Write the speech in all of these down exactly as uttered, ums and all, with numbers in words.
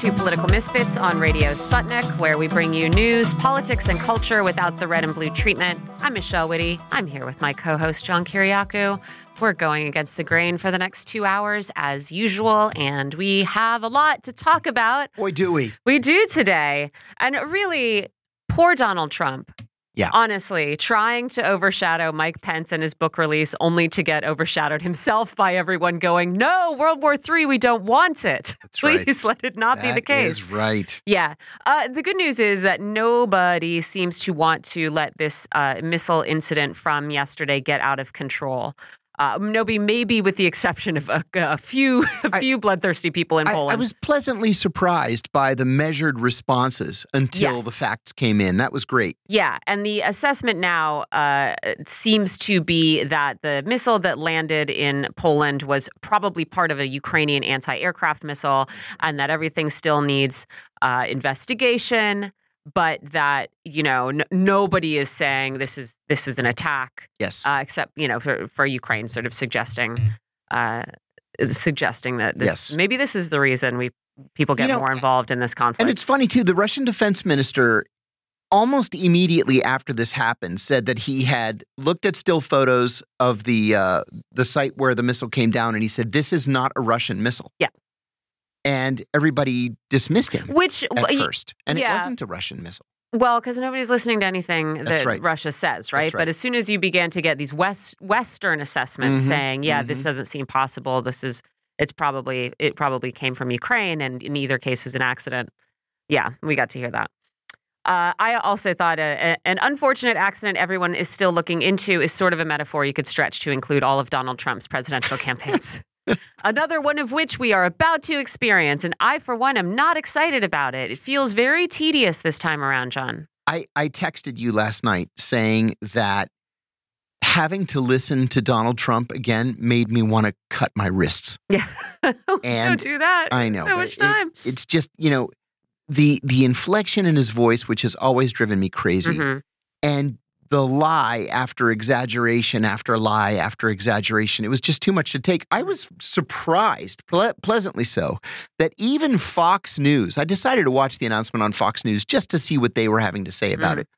to Political Misfits on Radio Sputnik, where we bring you news, politics, and culture without the red and blue treatment. I'm Michelle Witte. I'm here with my co-host, John Kiriakou. We're going against the grain for the next two hours, as usual, and we have a lot to talk about. Boy, do we. We do today. And really, poor Donald Trump. Yeah. Honestly, trying to overshadow Mike Pence and his book release only to get overshadowed himself by everyone going, no, World War Three, we don't want it. That's Please right. let it not that be the case. That is right. Yeah. Uh, the good news is that nobody seems to want to let this uh, missile incident from yesterday get out of control. Uh, nobody, maybe with the exception of a, a few a few I, bloodthirsty people in I, Poland. I was pleasantly surprised by the measured responses until yes. the facts came in. That was great. Yeah, and the assessment now uh, seems to be that the missile that landed in Poland was probably part of a Ukrainian anti-aircraft missile, and that everything still needs uh, investigation. But that, you know, n- nobody is saying this is this was an attack. Yes. Uh, except, you know, for, for Ukraine sort of suggesting uh, suggesting that this, yes. maybe this is the reason we people get you know, more involved in this conflict. And it's funny, too. The Russian defense minister almost immediately after this happened said that he had looked at still photos of the uh, the site where the missile came down. And he said, this is not a Russian missile. Yeah. And everybody dismissed him Which, at first. And yeah. it wasn't a Russian missile. Well, because nobody's listening to anything that right. Russia says, right? right? But as soon as you began to get these West Western assessments mm-hmm. saying, yeah, mm-hmm. this doesn't seem possible. This is it's probably it probably came from Ukraine and in either case was an accident. Yeah, we got to hear that. Uh, I also thought a, a, an unfortunate accident everyone is still looking into is sort of a metaphor you could stretch to include all of Donald Trump's presidential campaigns. Another one of which we are about to experience. And I, for one, am not excited about it. It feels very tedious this time around, John. I, I texted you last night saying that having to listen to Donald Trump again made me want to cut my wrists. Yeah. And don't do that. I know. So much time. It, it's just, you know, the, the inflection in his voice, which has always driven me crazy. Mm-hmm. And the lie after exaggeration after lie after exaggeration. It was just too much to take. I was surprised, ple- pleasantly so, that even Fox News, I decided to watch the announcement on Fox News just to see what they were having to say about mm. it.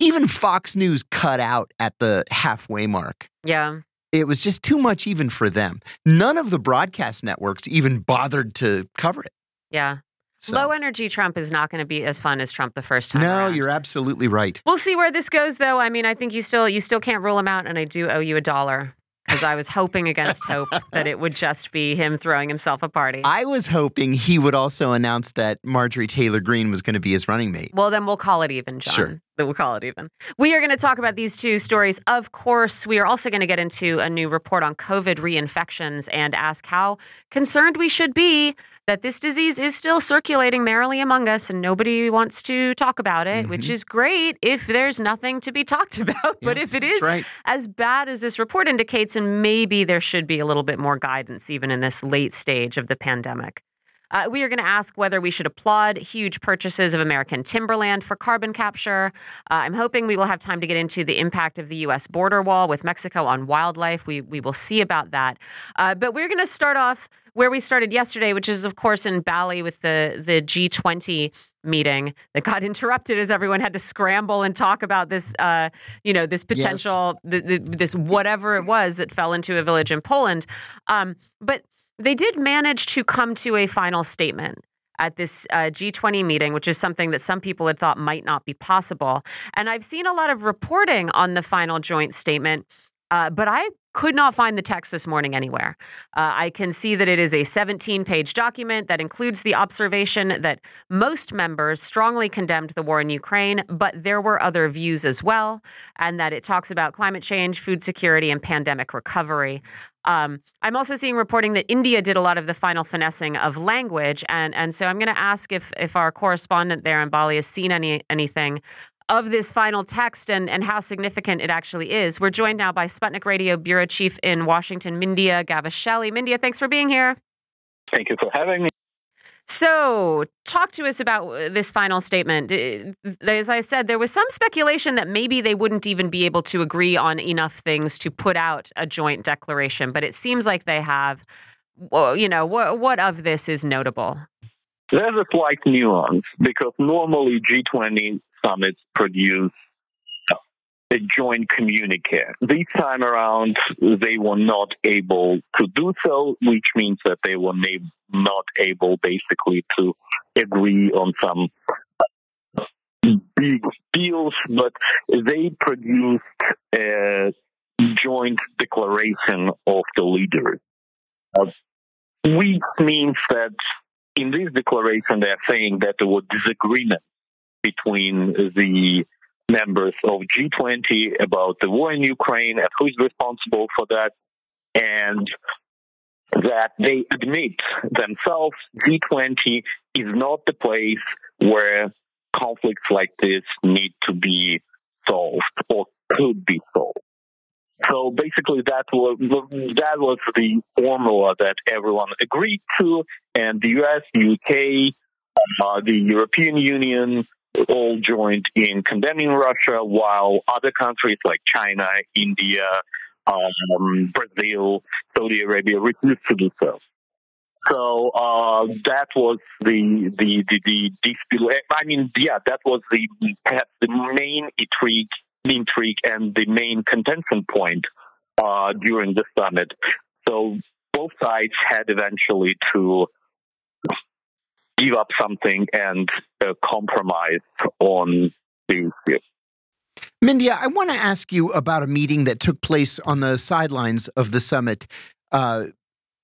Even Fox News cut out at the halfway mark. Yeah. It was just too much even for them. None of the broadcast networks even bothered to cover it. Yeah. So. Low energy Trump is not going to be as fun as Trump the first time. No, around. You're absolutely right. We'll see where this goes, though. I mean, I think you still you still can't rule him out. And I do owe you a dollar because I was hoping against hope that it would just be him throwing himself a party. I was hoping he would also announce that Marjorie Taylor Greene was going to be his running mate. Well, then we'll call it even, John. Sure. We'll call it even. We are going to talk about these two stories. Of course, we are also going to get into a new report on COVID reinfections and ask how concerned we should be that this disease is still circulating merrily among us and nobody wants to talk about it, mm-hmm. which is great if there's nothing to be talked about. Yeah, but if it is right. as bad as this report indicates, and maybe there should be a little bit more guidance even in this late stage of the pandemic. Uh, we are going to ask whether we should applaud huge purchases of American timberland for carbon capture. Uh, I'm hoping we will have time to get into the impact of the U S border wall with Mexico on wildlife. We we will see about that. Uh, but we're going to start off where we started yesterday, which is, of course, in Bali with the, the G twenty meeting that got interrupted as everyone had to scramble and talk about this, uh, you know, this potential, yes. the, the, this whatever it was that fell into a village in Poland. Um, but they did manage to come to a final statement at this uh, G twenty meeting, which is something that some people had thought might not be possible. And I've seen a lot of reporting on the final joint statement, uh, but I could not find the text this morning anywhere. Uh, I can see that it is a seventeen-page document that includes the observation that most members strongly condemned the war in Ukraine, but there were other views as well, and that it talks about climate change, food security, and pandemic recovery. Um, I'm also seeing reporting that India did a lot of the final finessing of language, and and so I'm going to ask if if our correspondent there in Bali has seen any anything of this final text and, and how significant it actually is. We're joined now by Sputnik Radio Bureau Chief in Washington, Mindia Gavasheli. Mindia, thanks for being here. Thank you for having me. So talk to us about this final statement. As I said, there was some speculation that maybe they wouldn't even be able to agree on enough things to put out a joint declaration, but it seems like they have. You know, what, what of this is notable? There's a slight nuance, because normally G twenty summits produce a joint communique. This time around, they were not able to do so, which means that they were na- not able basically to agree on some big deals, but they produced a joint declaration of the leaders, uh, which means that in this declaration, they're saying that there were disagreements between the members of G twenty about the war in Ukraine and who is responsible for that, and that they admit themselves G twenty is not the place where conflicts like this need to be solved or could be solved. So basically, that was that was the formula that everyone agreed to, and the U S, U K, uh, the European Union all joined in condemning Russia, while other countries like China, India, um, Brazil, Saudi Arabia refused to do so. So uh, that was the the the, the dispute. I mean, yeah, that was the perhaps the main intrigue. intrigue and the main contention point uh, during the summit. So both sides had eventually to give up something and uh, compromise on the issue. Mindia, I want to ask you about a meeting that took place on the sidelines of the summit uh,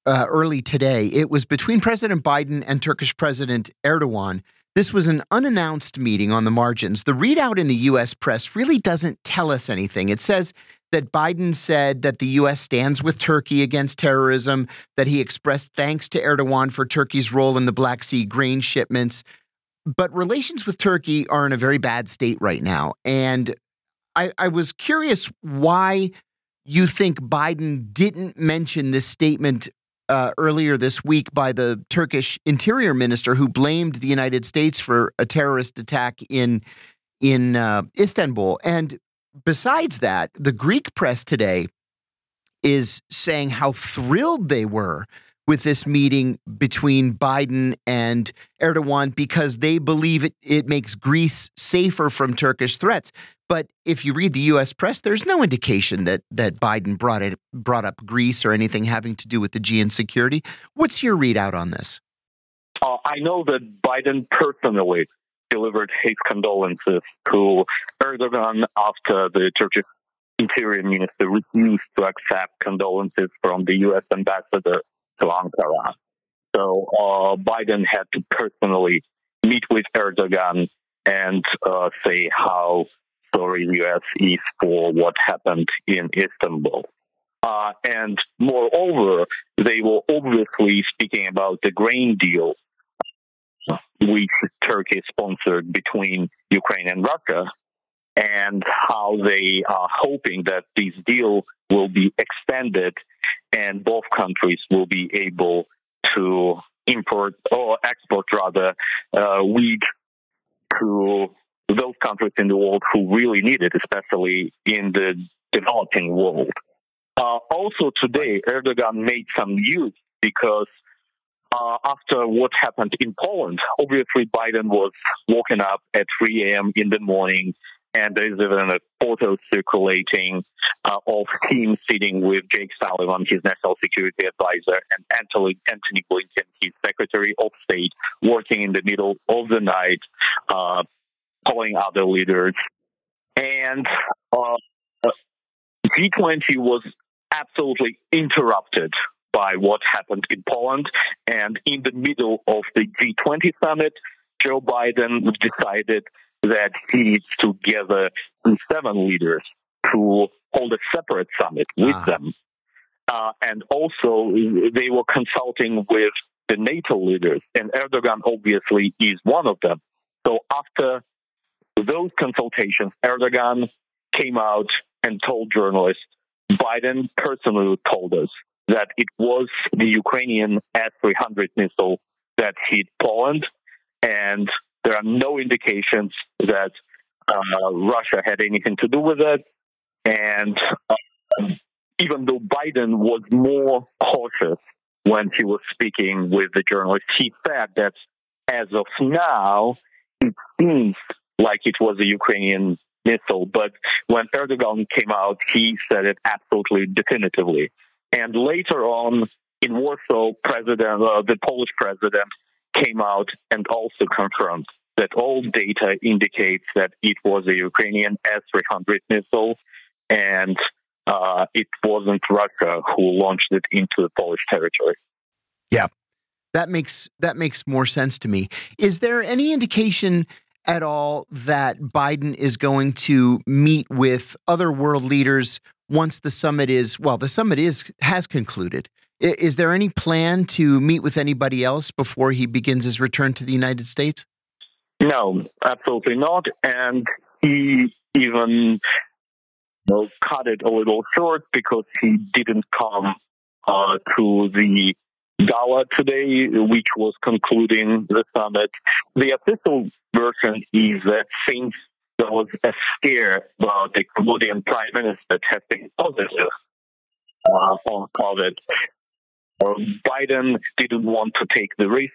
uh, early today. It was between President Biden and Turkish President Erdogan. This was an unannounced meeting on the margins. The readout in the U S press really doesn't tell us anything. It says that Biden said that the U S stands with Turkey against terrorism, that he expressed thanks to Erdogan for Turkey's role in the Black Sea grain shipments. But relations with Turkey are in a very bad state right now. And I, I was curious why you think Biden didn't mention this statement Uh, earlier this week by the Turkish interior minister, who blamed the United States for a terrorist attack in in uh, Istanbul. And besides that, the Greek press today is saying how thrilled they were with this meeting between Biden and Erdogan because they believe it, it makes Greece safer from Turkish threats. But if you read the U S press, there's no indication that that Biden brought it brought up Greece or anything having to do with the G and security. What's your readout on this? Uh, I know that Biden personally delivered his condolences to Erdogan after the Turkish interior minister refused to accept condolences from the U S ambassador to Ankara. So uh, Biden had to personally meet with Erdogan and uh, say how sorry the U S is for what happened in Istanbul. Uh, and moreover, they were obviously speaking about the grain deal which Turkey sponsored between Ukraine and Russia, and how they are hoping that this deal will be extended and both countries will be able to import or export, rather, uh, wheat to those countries in the world who really need it, especially in the developing world. Uh, also today, Erdogan made some news because uh, after what happened in Poland, obviously Biden was woken up at three a.m. in the morning, and there is even a photo circulating uh, of him sitting with Jake Sullivan, his national security advisor, and Anthony, Anthony Blinken, his secretary of state, working in the middle of the night, uh, calling other leaders. And uh, G twenty was absolutely interrupted by what happened in Poland. And in the middle of the G twenty summit, Joe Biden decided that he needs to gather seven leaders to hold a separate summit with ah. them. Uh, and also, they were consulting with the NATO leaders, and Erdogan obviously is one of them. So after those consultations, Erdogan came out and told journalists, Biden personally told us that it was the Ukrainian S three hundred missile that hit Poland, and there are no indications that uh, Russia had anything to do with it. And uh, even though Biden was more cautious when he was speaking with the journalists, he said that as of now, it seems like it was a Ukrainian missile. But when Erdogan came out, he said it absolutely definitively. And later on in Warsaw, president, uh, the Polish president came out and also confirmed that all data indicates that it was a Ukrainian S three hundred missile, and uh, it wasn't Russia who launched it into the Polish territory. Yeah, that makes that makes more sense to me. Is there any indication at all that Biden is going to meet with other world leaders once the summit is, well, the summit is has concluded? Is there any plan to meet with anybody else before he begins his return to the United States? No, absolutely not. And he even, you know, cut it a little short because he didn't come uh, to the gala today, which was concluding the summit. The official version is that since there was a scare about the Cambodian prime minister testing positive uh, on COVID, Biden didn't want to take the risk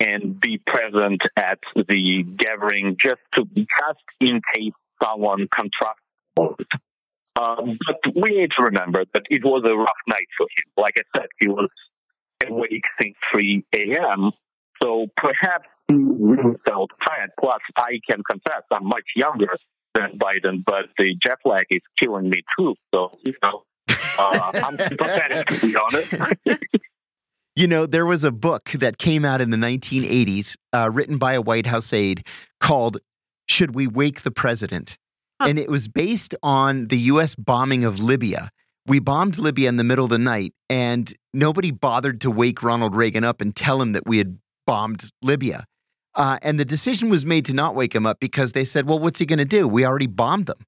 and be present at the gathering just to just in case someone contracts COVID. Um, but we need to remember that it was a rough night for him. Like I said, he was awake since three a.m., so perhaps he really felt tired. Plus, I can confess, I'm much younger than Biden, but the jet lag is killing me too. So, you know, uh, I'm sympathetic, to be honest. You know, there was a book that came out in the nineteen eighties uh, written by a White House aide called Should We Wake the President? Huh. And it was based on the U S bombing of Libya. We bombed Libya in the middle of the night, and nobody bothered to wake Ronald Reagan up and tell him that we had bombed Libya. Uh, and the decision was made to not wake him up because they said, well, what's he going to do? We already bombed them.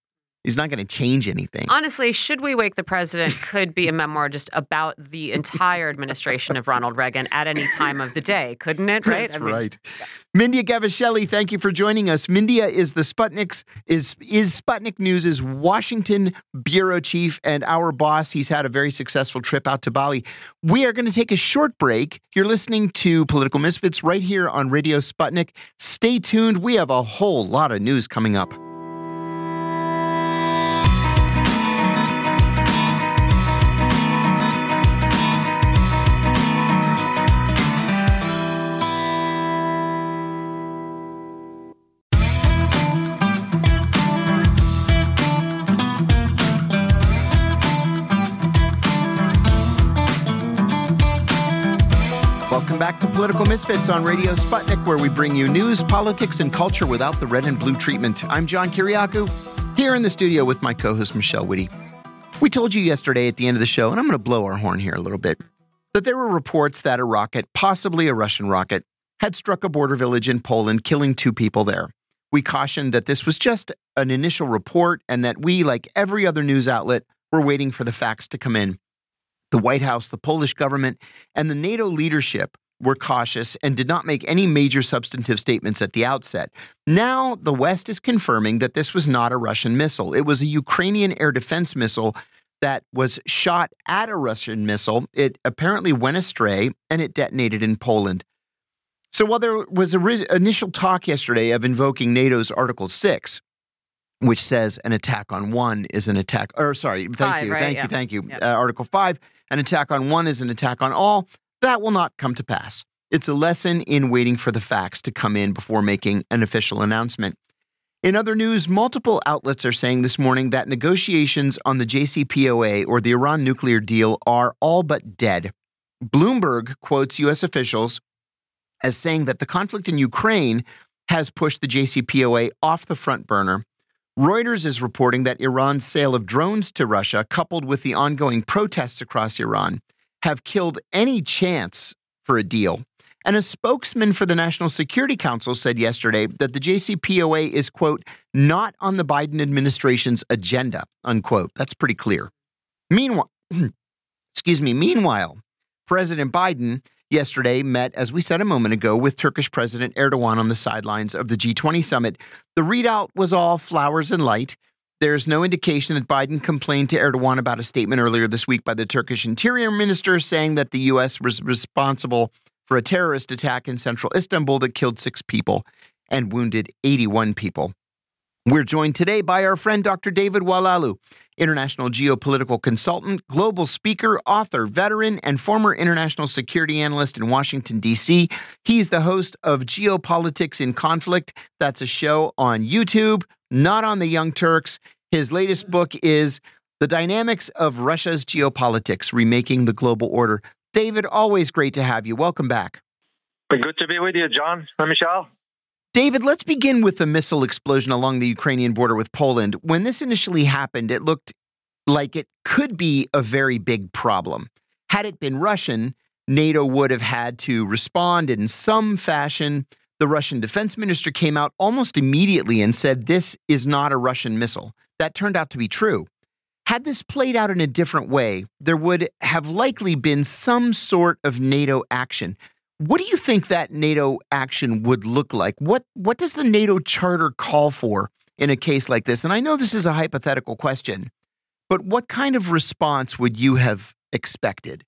He's not going to change anything. Honestly, Should We Wake the President could be a memoir just about the entire administration of Ronald Reagan at any time of the day, couldn't it? Right? That's I mean, right. Yeah. Mindia Gavasheli, thank you for joining us. Mindia is the Sputnik's is is Sputnik News' Washington bureau chief and our boss. He's had a very successful trip out to Bali. We are going to take a short break. You're listening to Political Misfits right here on Radio Sputnik. Stay tuned. We have a whole lot of news coming up. Back to Political Misfits on Radio Sputnik, where we bring you news, politics, and culture without the red and blue treatment. I'm John Kiriakou, here in the studio with my co-host Michelle Witte. We told you yesterday at the end of the show, and I'm going to blow our horn here a little bit, that there were reports that a rocket, possibly a Russian rocket, had struck a border village in Poland, killing two people there. We cautioned that this was just an initial report and that we, like every other news outlet, were waiting for the facts to come in. The White House, the Polish government, and the NATO leadership were cautious and did not make any major substantive statements at the outset. Now, the West is confirming that this was not a Russian missile. It was a Ukrainian air defense missile that was shot at a Russian missile. It apparently went astray, and it detonated in Poland. So while there was an ri- initial talk yesterday of invoking NATO's Article six, which says an attack on one is an attack, or sorry, thank five, you, right? thank yeah. you, thank you, yeah. uh, Article five, an attack on one is an attack on all, that will not come to pass. It's a lesson in waiting for the facts to come in before making an official announcement. In other news, multiple outlets are saying this morning that negotiations on the J C P O A, or the Iran nuclear deal, are all but dead. Bloomberg quotes U S officials as saying that the conflict in Ukraine has pushed the J C P O A off the front burner. Reuters is reporting that Iran's sale of drones to Russia, coupled with the ongoing protests across Iran, have killed any chance for a deal. And a spokesman for the National Security Council said yesterday that the J C P O A is, quote, not on the Biden administration's agenda, unquote. That's pretty clear. Meanwhile, excuse me, meanwhile, President Biden yesterday met, as we said a moment ago, with Turkish President Erdogan on the sidelines of the G twenty summit. The readout was all flowers and light. There's no indication that Biden complained to Erdogan about a statement earlier this week by the Turkish Interior Minister saying that the U S was responsible for a terrorist attack in central Istanbul that killed six people and wounded eighty-one people. We're joined today by our friend Doctor David Oualaalou, international geopolitical consultant, global speaker, author, veteran, and former international security analyst in Washington, D C He's the host of Geopolitics in Conflict. That's a show on YouTube, not on the Young Turks. His latest book is The Dynamics of Russia's Geopolitics, Remaking the Global Order. David, always great to have you. Welcome back. Good to be with you, John and Michelle. David, let's begin with the missile explosion along the Ukrainian border with Poland. When this initially happened, it looked like it could be a very big problem. Had it been Russian, NATO would have had to respond in some fashion. The Russian defense minister came out almost immediately and said, this is not a Russian missile. That turned out to be true. Had this played out in a different way, there would have likely been some sort of NATO action. What do you think that NATO action would look like? What what does the NATO charter call for in a case like this? And I know this is a hypothetical question, but what kind of response would you have expected?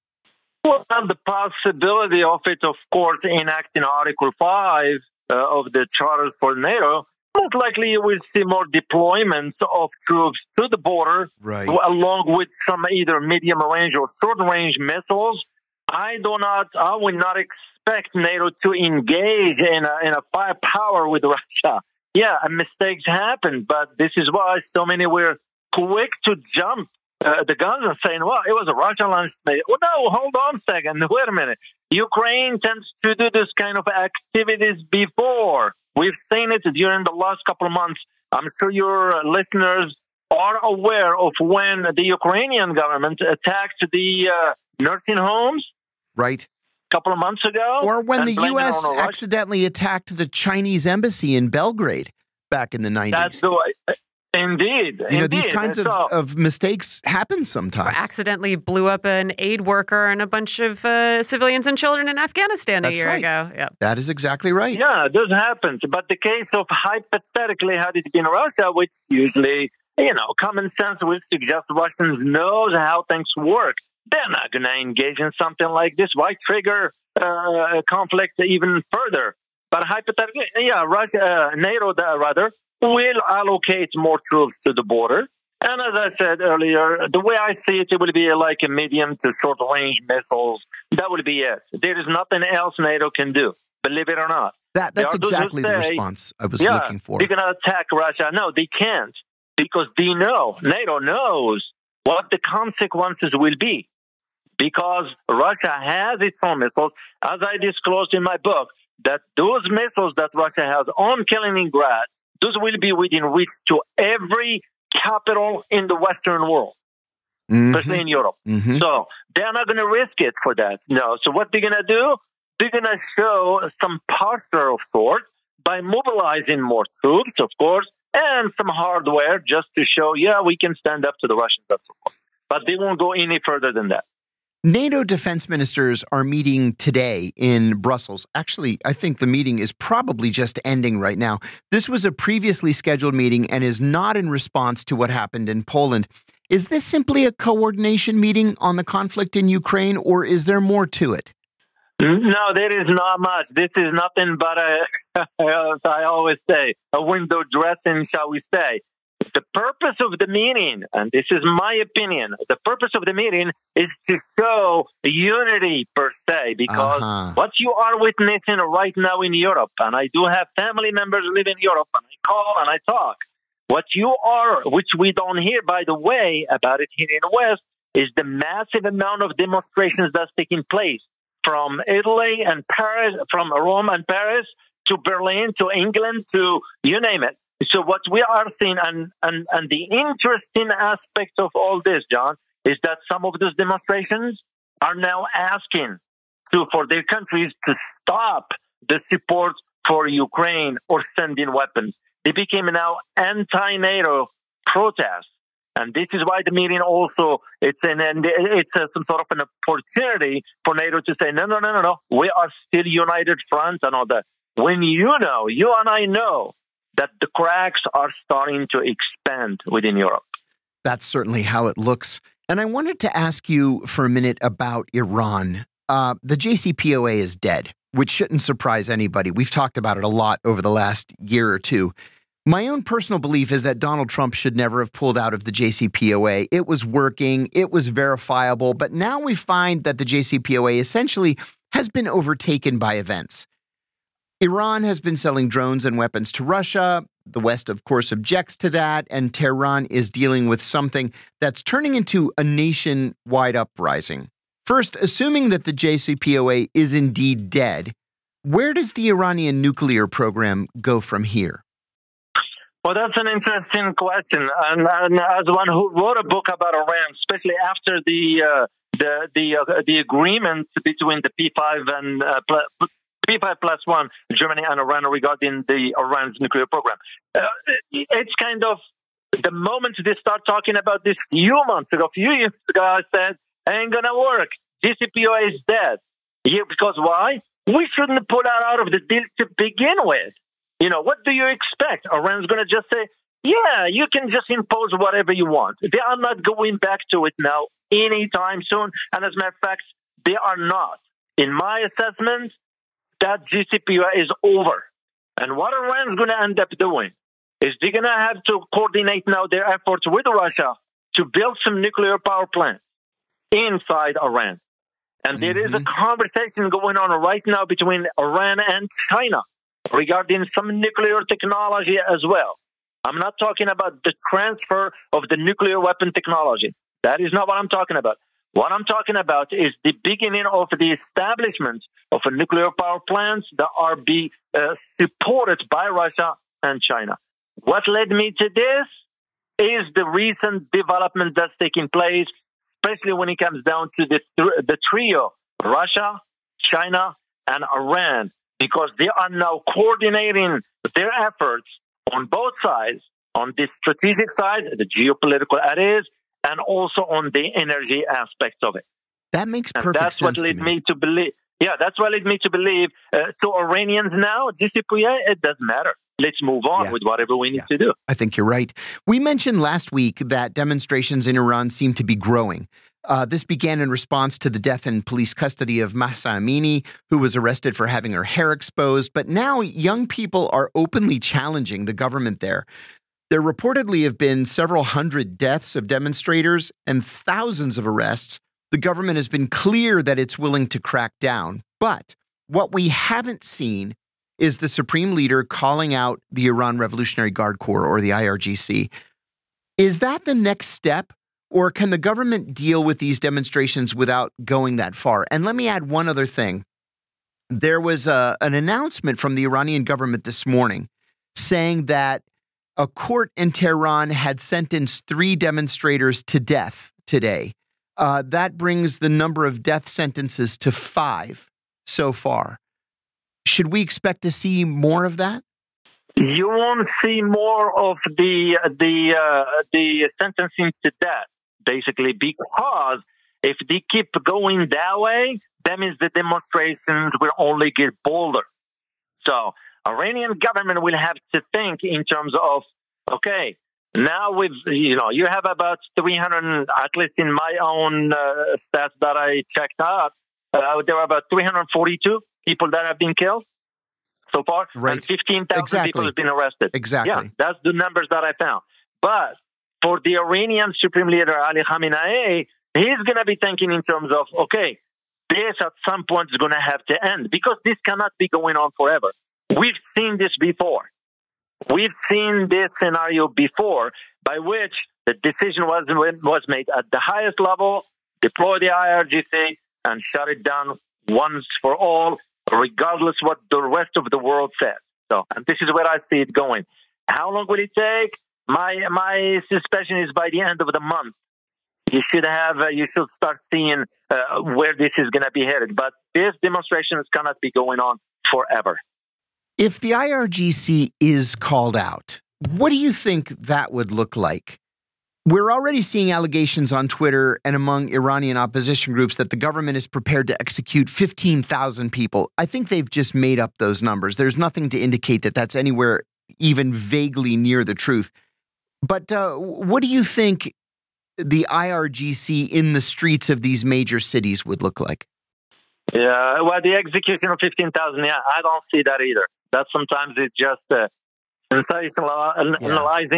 Well, the possibility of it, of course, enacting Article five uh, of the charter for NATO, most likely you will see more deployments of troops to the border, right, along with some either medium-range or short-range missiles. I do not, I would not expect expect NATO to engage in a, in a firepower with Russia. Yeah, mistakes happen, but this is why so many were quick to jump uh, the guns and saying, well, it was a Russian launch. Well, no, hold on a second. Wait a minute. Ukraine tends to do this kind of activities before. We've seen it during the last couple of months. I'm sure your listeners are aware of when the Ukrainian government attacked the uh, nursing homes. Right. Couple of months ago. Or when the U S accidentally attacked the Chinese embassy in Belgrade back in the nineties. That's the way. Indeed. You know, these kinds of, of mistakes happen sometimes. Accidentally blew up an aid worker and a bunch of uh, civilians and children in Afghanistan a year ago. Yep. That is exactly right. Yeah, this happens. But the case of hypothetically had it been Russia, which usually, you know, common sense would suggest Russians knows how things work. They're not going to engage in something like this. Why trigger uh, conflict even further? But hypothetically, yeah, Russia, uh, NATO, rather, will allocate more troops to the border. And as I said earlier, the way I see it, it will be like a medium to short-range missiles. That will be it. There is nothing else NATO can do, believe it or not. That, that's exactly say, the response I was yeah, looking for. They're going to attack Russia. No, they can't, because they know, NATO knows what the consequences will be. Because Russia has its own missiles, as I disclosed in my book, that those missiles that Russia has on Kaliningrad, those will be within reach to every capital in the Western world, mm-hmm. especially in Europe. Mm-hmm. So they're not going to risk it for that. No. So what they're going to do, they're going to show some posture of sorts by mobilizing more troops, of course, and some hardware just to show, yeah, we can stand up to the Russians. But they won't go any further than that. NATO defense ministers are meeting today in Brussels. Actually, I think the meeting is probably just ending right now. This was a previously scheduled meeting and is not in response to what happened in Poland. Is this simply a coordination meeting on the conflict in Ukraine, or is there more to it? No, there is not much. This is nothing but a, as I always say, a window dressing, shall we say. The purpose of the meeting, and this is my opinion, the purpose of the meeting is to show unity per se, because uh-huh. what you are witnessing right now in Europe, and I do have family members live in Europe, and I call and I talk, what you are, which we don't hear, by the way, about it here in the West, is the massive amount of demonstrations that's taking place from Italy and Paris, from Rome and Paris, to Berlin, to England, to you name it. So what we are seeing, and, and, and the interesting aspect of all this, John, is that some of those demonstrations are now asking to, for their countries to stop the support for Ukraine or sending weapons. They became now anti-NATO protests. And this is why the meeting also, it's an, it's a, some sort of an opportunity for NATO to say, no, no, no, no, no, we are still united front and all that. When you know, you and I know, that the cracks are starting to expand within Europe. That's certainly how it looks. And I wanted to ask you for a minute about Iran. uh, the J C P O A is dead, which shouldn't surprise anybody. We've talked about it a lot over the last year or two. My own personal belief is that Donald Trump should never have pulled out of the J C P O A. It was working. It was verifiable. But now we find that the J C P O A essentially has been overtaken by events. Iran has been selling drones and weapons to Russia. The West, of course, objects to that. And Tehran is dealing with something that's turning into a nationwide uprising. First, assuming that the J C P O A is indeed dead, where does the Iranian nuclear program go from here? Well, that's an interesting question, and, and as one who wrote a book about Iran, especially after the uh, the the, uh, the agreement between the P five and uh, pl- P five plus one, Germany and Iran, regarding the Iran's nuclear program, uh, it, it's kind of the moment they start talking about this. Few months ago, few years ago, I said, "Ain't gonna work. J C P O A is dead." Yeah, because why? We shouldn't pull out of the deal to begin with. You know, what do you expect? Iran's going to just say, yeah, you can just impose whatever you want. They are not going back to it now anytime soon. And as a matter of fact, they are not. In my assessment, that J C P O A is over. And what Iran's going to end up doing is they're going to have to coordinate now their efforts with Russia to build some nuclear power plants inside Iran. And mm-hmm. there is a conversation going on right now between Iran and China regarding some nuclear technology as well. I'm not talking about the transfer of the nuclear weapon technology. That is not what I'm talking about. What I'm talking about is the beginning of the establishment of a nuclear power plants that are be uh, supported by Russia and China. What led me to this is the recent development that's taking place, especially when it comes down to the, th- the trio, Russia, China, and Iran, because they are now coordinating their efforts on both sides, on the strategic side, the geopolitical areas, and also on the energy aspect of it. That makes and perfect that's sense. That's what led to me. me to believe. Yeah, that's what led me to believe. Uh, so Iranians now, J C P O A, it doesn't matter. Let's move on yeah. with whatever we need yeah. to do. I think you're right. We mentioned last week that demonstrations in Iran seem to be growing. Uh, this began in response to the death in police custody of Mahsa Amini, who was arrested for having her hair exposed. But now young people are openly challenging the government there. There reportedly have been several hundred deaths of demonstrators and thousands of arrests. The government has been clear that it's willing to crack down. But what we haven't seen is the Supreme Leader calling out the Iran Revolutionary Guard Corps, or the I R G C. Is that the next step? Or can the government deal with these demonstrations without going that far? And let me add one other thing. There was a, an announcement from the Iranian government this morning saying that a court in Tehran had sentenced three demonstrators to death today. Uh, that brings the number of death sentences to five so far. Should we expect to see more of that? You won't see more of the, the, uh, the sentencing to death. Basically, because if they keep going that way, that means the demonstrations will only get bolder. So Iranian government will have to think in terms of, okay, now we've, you know, you have about three hundred, at least in my own uh, stats that I checked out, uh, there are about three hundred forty-two people that have been killed so far, right. and fifteen thousand exactly. people have been arrested. Exactly. Yeah, that's the numbers that I found. But for the Iranian Supreme Leader, Ali Khamenei, he's going to be thinking in terms of, okay, this at some point is going to have to end because this cannot be going on forever. We've seen this before. We've seen this scenario before by which the decision was, was made at the highest level, deploy the I R G C and shut it down once for all, regardless what the rest of the world says. So, and this is where I see it going. How long will it take? My my suspicion is by the end of the month, you should have uh, you should start seeing uh, where this is going to be headed. But these demonstrations cannot be going on forever. If the I R G C is called out, what do you think that would look like? We're already seeing allegations on Twitter and among Iranian opposition groups that the government is prepared to execute fifteen thousand people. I think they've just made up those numbers. There's nothing to indicate that that's anywhere even vaguely near the truth. But uh, what do you think the I R G C in the streets of these major cities would look like? Yeah, well, the execution of fifteen thousand, yeah, I don't see that either. That sometimes it's just uh, analyzing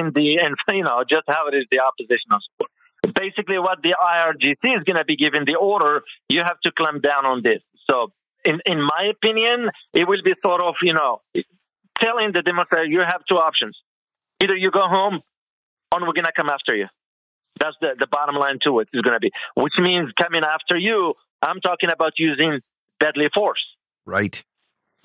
yeah. the, you know, just how it is the opposition of support. Basically, what the I R G C is going to be giving the order, you have to clamp down on this. So, in, in my opinion, it will be sort of, you know, telling the demonstrators, you have two options. Either you go home, or we're going to come after you. That's the, the bottom line to it is going to be. Which means coming after you, I'm talking about using deadly force. Right.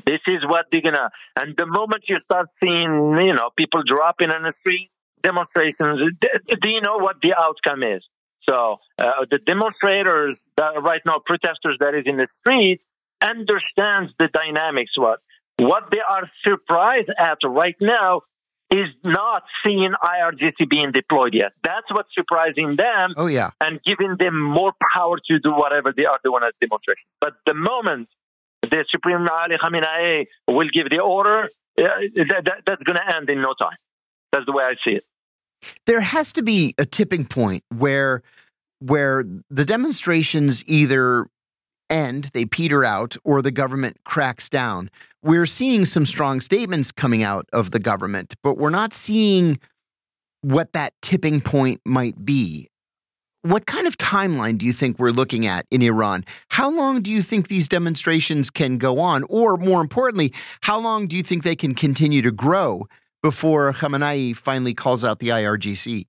This is what they're going to... And the moment you start seeing, you know, people dropping on the street, demonstrations, do you know what the outcome is? So uh, the demonstrators, that right now, protesters that is in the street, understands the dynamics. What what they are surprised at right now is not seeing I R G C being deployed yet. That's what's surprising them. Oh, yeah. And giving them more power to do whatever they are doing as demonstration. But the moment the Supreme Ali Khamenei will give the order, uh, that, that, that's going to end in no time. That's the way I see it. There has to be a tipping point where where the demonstrations either end, they peter out, or the government cracks down. We're seeing some strong statements coming out of the government, but we're not seeing what that tipping point might be. What kind of timeline do you think we're looking at in Iran? How long do you think these demonstrations can go on? Or more importantly, how long do you think they can continue to grow before Khamenei finally calls out the I R G C?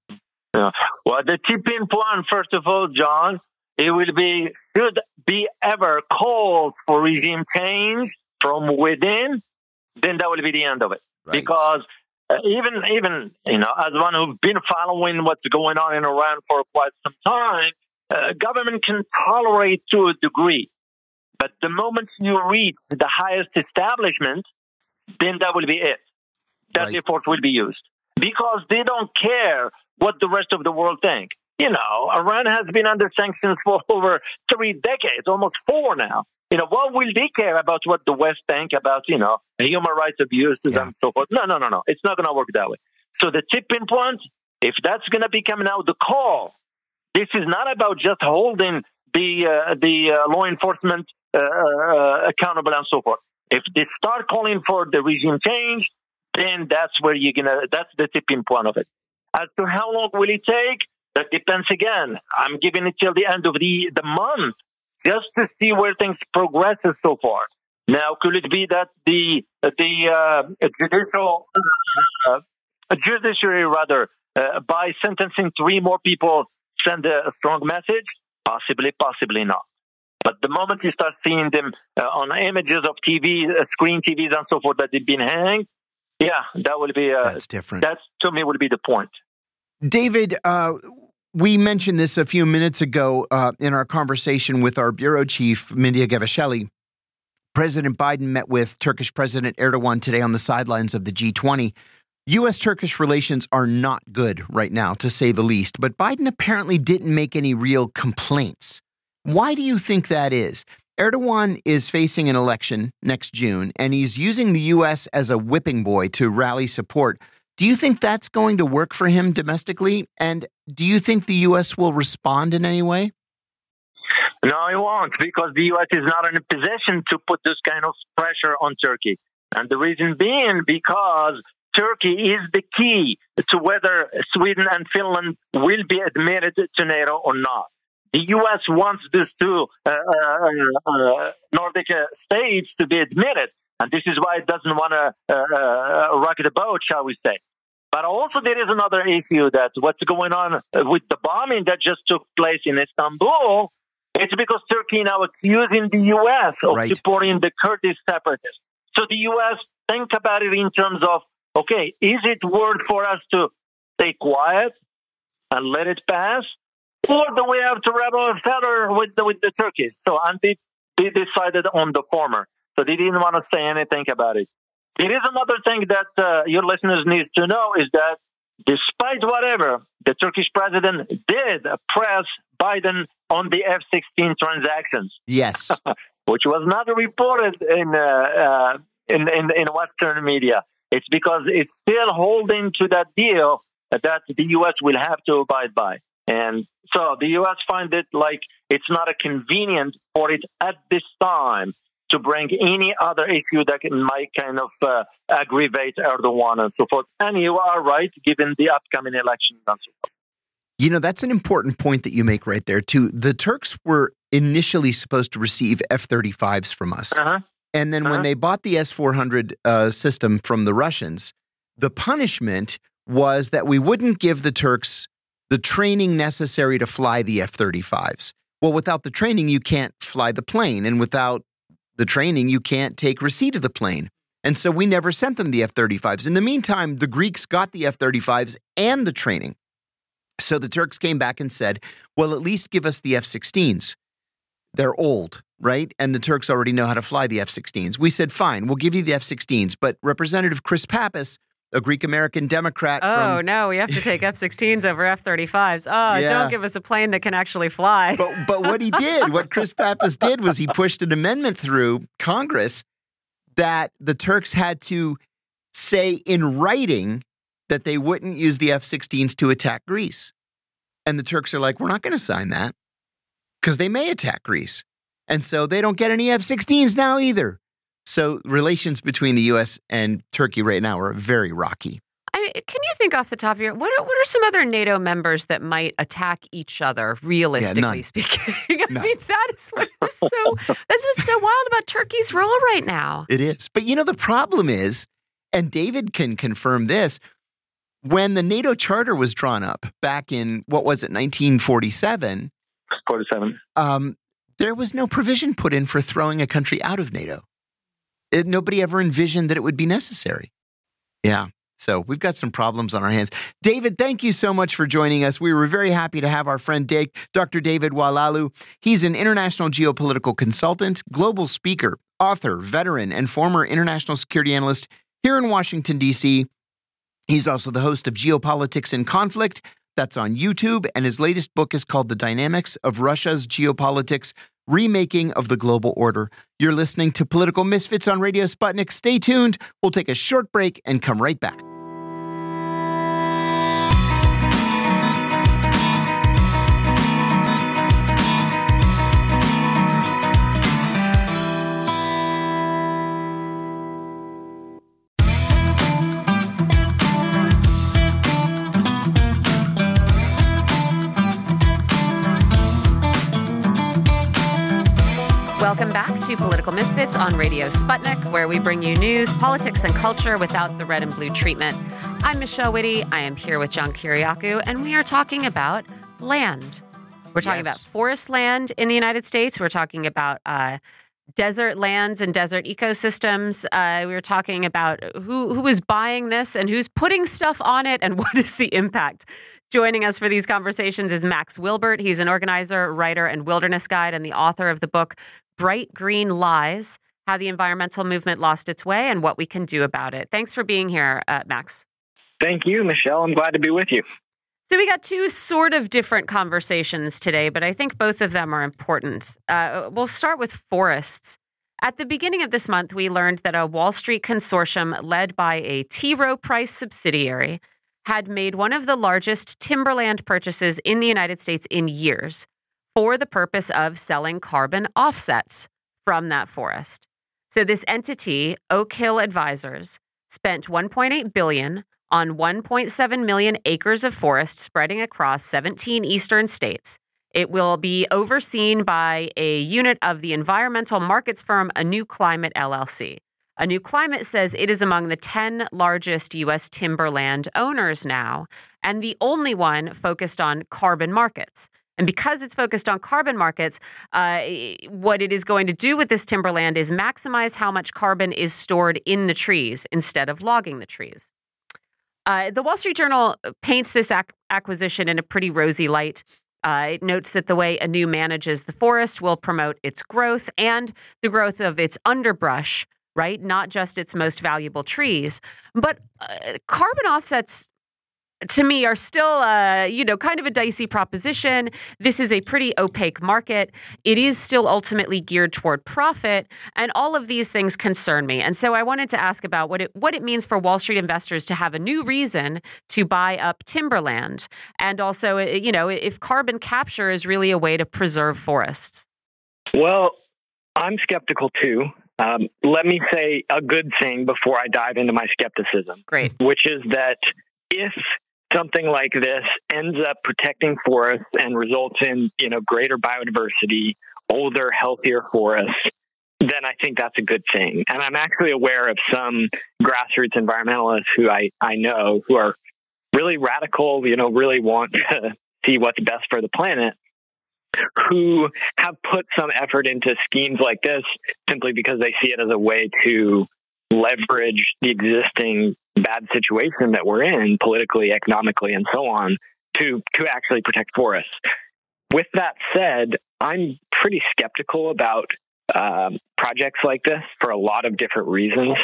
Yeah. Well, the tipping point, first of all, John, it will be, should be ever called for regime change from within, then that will be the end of it. Right. Because uh, even, even you know, as one who's been following what's going on in Iran for quite some time, uh, government can tolerate to a degree. But the moment you reach the highest establishment, then that will be it. Deadly right. force will be used because they don't care what the rest of the world think. You know, Iran has been under sanctions for over three decades, almost four now. You know, what will they care about what the West think about, you know, human rights abuses yeah. and so forth? No, no, no, no. It's not going to work that way. So the tipping point, if that's going to be coming out the call, this is not about just holding the uh, the uh, law enforcement uh, uh, accountable and so forth. If they start calling for the regime change, then that's where you're going to, that's the tipping point of it. As to how long will it take, that depends again. I'm giving it till the end of the, the month just to see where things progress so far. Now, could it be that the the uh, judicial, uh, judiciary rather, uh, by sentencing three more people, send a, a strong message? Possibly, possibly not. But the moment you start seeing them uh, on images of T V, uh, screen T Vs and so forth that they've been hanged, yeah, that will be uh, that's different. That to me would be the point. David, uh, we mentioned this a few minutes ago uh, in our conversation with our bureau chief, Mindia Gavasheli. President Biden met with Turkish President Erdogan today on the sidelines of the G twenty. U S-Turkish relations are not good right now, to say the least, but Biden apparently didn't make any real complaints. Why do you think that is? Erdogan is facing an election next June, and he's using the U S as a whipping boy to rally support. Do you think that's going to work for him domestically? And do you think the U S will respond in any way? No, it won't, because the U S is not in a position to put this kind of pressure on Turkey. And the reason being because Turkey is the key to whether Sweden and Finland will be admitted to NATO or not. The U S wants these two uh, uh, uh, Nordic uh, states to be admitted, and this is why it doesn't want to uh, uh, rock the boat, shall we say. But also there is another issue that what's going on with the bombing that just took place in Istanbul, it's because Turkey now accusing the U S of right. supporting the Kurdish separatists. So the U S think about it in terms of, okay, is it worth for us to stay quiet and let it pass? Or do we have to rattle a feather with the, with the Turkish? So and they, they decided on the former. So they didn't want to say anything about it. It is another thing that uh, your listeners need to know is that despite whatever, the Turkish president did press Biden on the F sixteen transactions. Yes. Which was not reported in, uh, uh, in, in, in Western media. It's because it's still holding to that deal that the U S will have to abide by. And so the U S find it like It's not a convenient for it at this time to bring any other issue that might kind of uh, aggravate Erdogan and so forth. And you are right, given the upcoming election and so forth. You know, that's an important point that you make right there, too. The Turks were initially supposed to receive F thirty-fives from us. Uh-huh. And then uh-huh. when they bought the S four hundred uh, system from the Russians, the punishment was that we wouldn't give the Turks the training necessary to fly the F thirty-fives. Well, without the training, you can't fly the plane. And without the training, you can't take receipt of the plane. And so we never sent them the F thirty-fives. In the meantime, the Greeks got the F thirty-fives and the training. So the Turks came back and said, well, at least give us the F sixteens. They're old, right? And the Turks already know how to fly the F sixteens. We said, fine, we'll give you the F sixteens. But Representative Chris Pappas, a Greek-American Democrat. Oh, from, no, we have to take F sixteens over F thirty-fives. Oh, yeah. Don't give us a plane that can actually fly. But, but what he did, what Chris Pappas did was he pushed an amendment through Congress that the Turks had to say in writing that they wouldn't use the F sixteens to attack Greece. And the Turks are like, we're not going to sign that because they may attack Greece. And so they don't get any F sixteens now either. So relations between the U S and Turkey right now are very rocky. I mean, can you think off the top of your what are, what are some other NATO members that might attack each other, realistically yeah, speaking? I none. mean, that is what is so this is so wild about Turkey's role right now. It is. But, you know, the problem is, and David can confirm this, when the NATO Charter was drawn up back in, what was it, nineteen forty-seven? forty-seven. Um, there was no provision put in for throwing a country out of NATO. It, nobody ever envisioned that it would be necessary. Yeah. So we've got some problems on our hands. David, thank you so much for joining us. We were very happy to have our friend Dick, Doctor David Oualaalou. He's an international geopolitical consultant, global speaker, author, veteran, and former international security analyst here in Washington, D C He's also the host of Geopolitics in Conflict. That's on YouTube. And his latest book is called The Dynamics of Russia's Geopolitics: Remaking of the Global Order. You're listening to Political Misfits on Radio Sputnik. Stay tuned. We'll take a short break and come right back. Welcome back to Political Misfits on Radio Sputnik, where we bring you news, politics, and culture without the red and blue treatment. I'm Michelle Witte. I am here with John Kiriakou, and we are talking about land. We're talking yes. about forest land in the United States. We're talking about uh, desert lands and desert ecosystems. Uh, we were talking about who who is buying this and who's putting stuff on it and what is the impact. Joining us for these conversations is Max Wilbert. He's an organizer, writer, and wilderness guide, and the author of the book Bright Green Lies: How the Environmental Movement Lost Its Way and What We Can Do About It. Thanks for being here, uh, Max. Thank you, Michelle. I'm glad to be with you. So we got two sort of different conversations today, but I think both of them are important. Uh, we'll start with forests. At the beginning of this month, we learned that a Wall Street consortium led by a T. Rowe Price subsidiary had made one of the largest timberland purchases in the United States in years, for the purpose of selling carbon offsets from that forest. So this entity, Oak Hill Advisors, spent one point eight billion dollars on one point seven million acres of forest spreading across seventeen eastern states. It will be overseen by a unit of the environmental markets firm A New Climate L L C. A New Climate says it is among the ten largest U S timberland owners now, and the only one focused on carbon markets. And because it's focused on carbon markets, uh, what it is going to do with this timberland is maximize how much carbon is stored in the trees instead of logging the trees. Uh, the Wall Street Journal paints this ac- acquisition in a pretty rosy light. Uh, it notes that the way A New manages the forest will promote its growth and the growth of its underbrush, right? Not just its most valuable trees. But uh, carbon offsets to me, are still, uh, you know, kind of a dicey proposition. This is a pretty opaque market. It is still ultimately geared toward profit. And all of these things concern me. And so I wanted to ask about what it what it means for Wall Street investors to have a new reason to buy up timberland. And also, you know, if carbon capture is really a way to preserve forests. Well, I'm skeptical, too. Um, let me say a good thing before I dive into my skepticism. Great. Which is that if something like this ends up protecting forests and results in, you know, greater biodiversity, older, healthier forests, then I think that's a good thing. And I'm actually aware of some grassroots environmentalists who I, I know who are really radical, you know, really want to see what's best for the planet, who have put some effort into schemes like this simply because they see it as a way to leverage the existing bad situation that we're in politically, economically, and so on to, to actually protect forests. With that said, I'm pretty skeptical about um, projects like this for a lot of different reasons.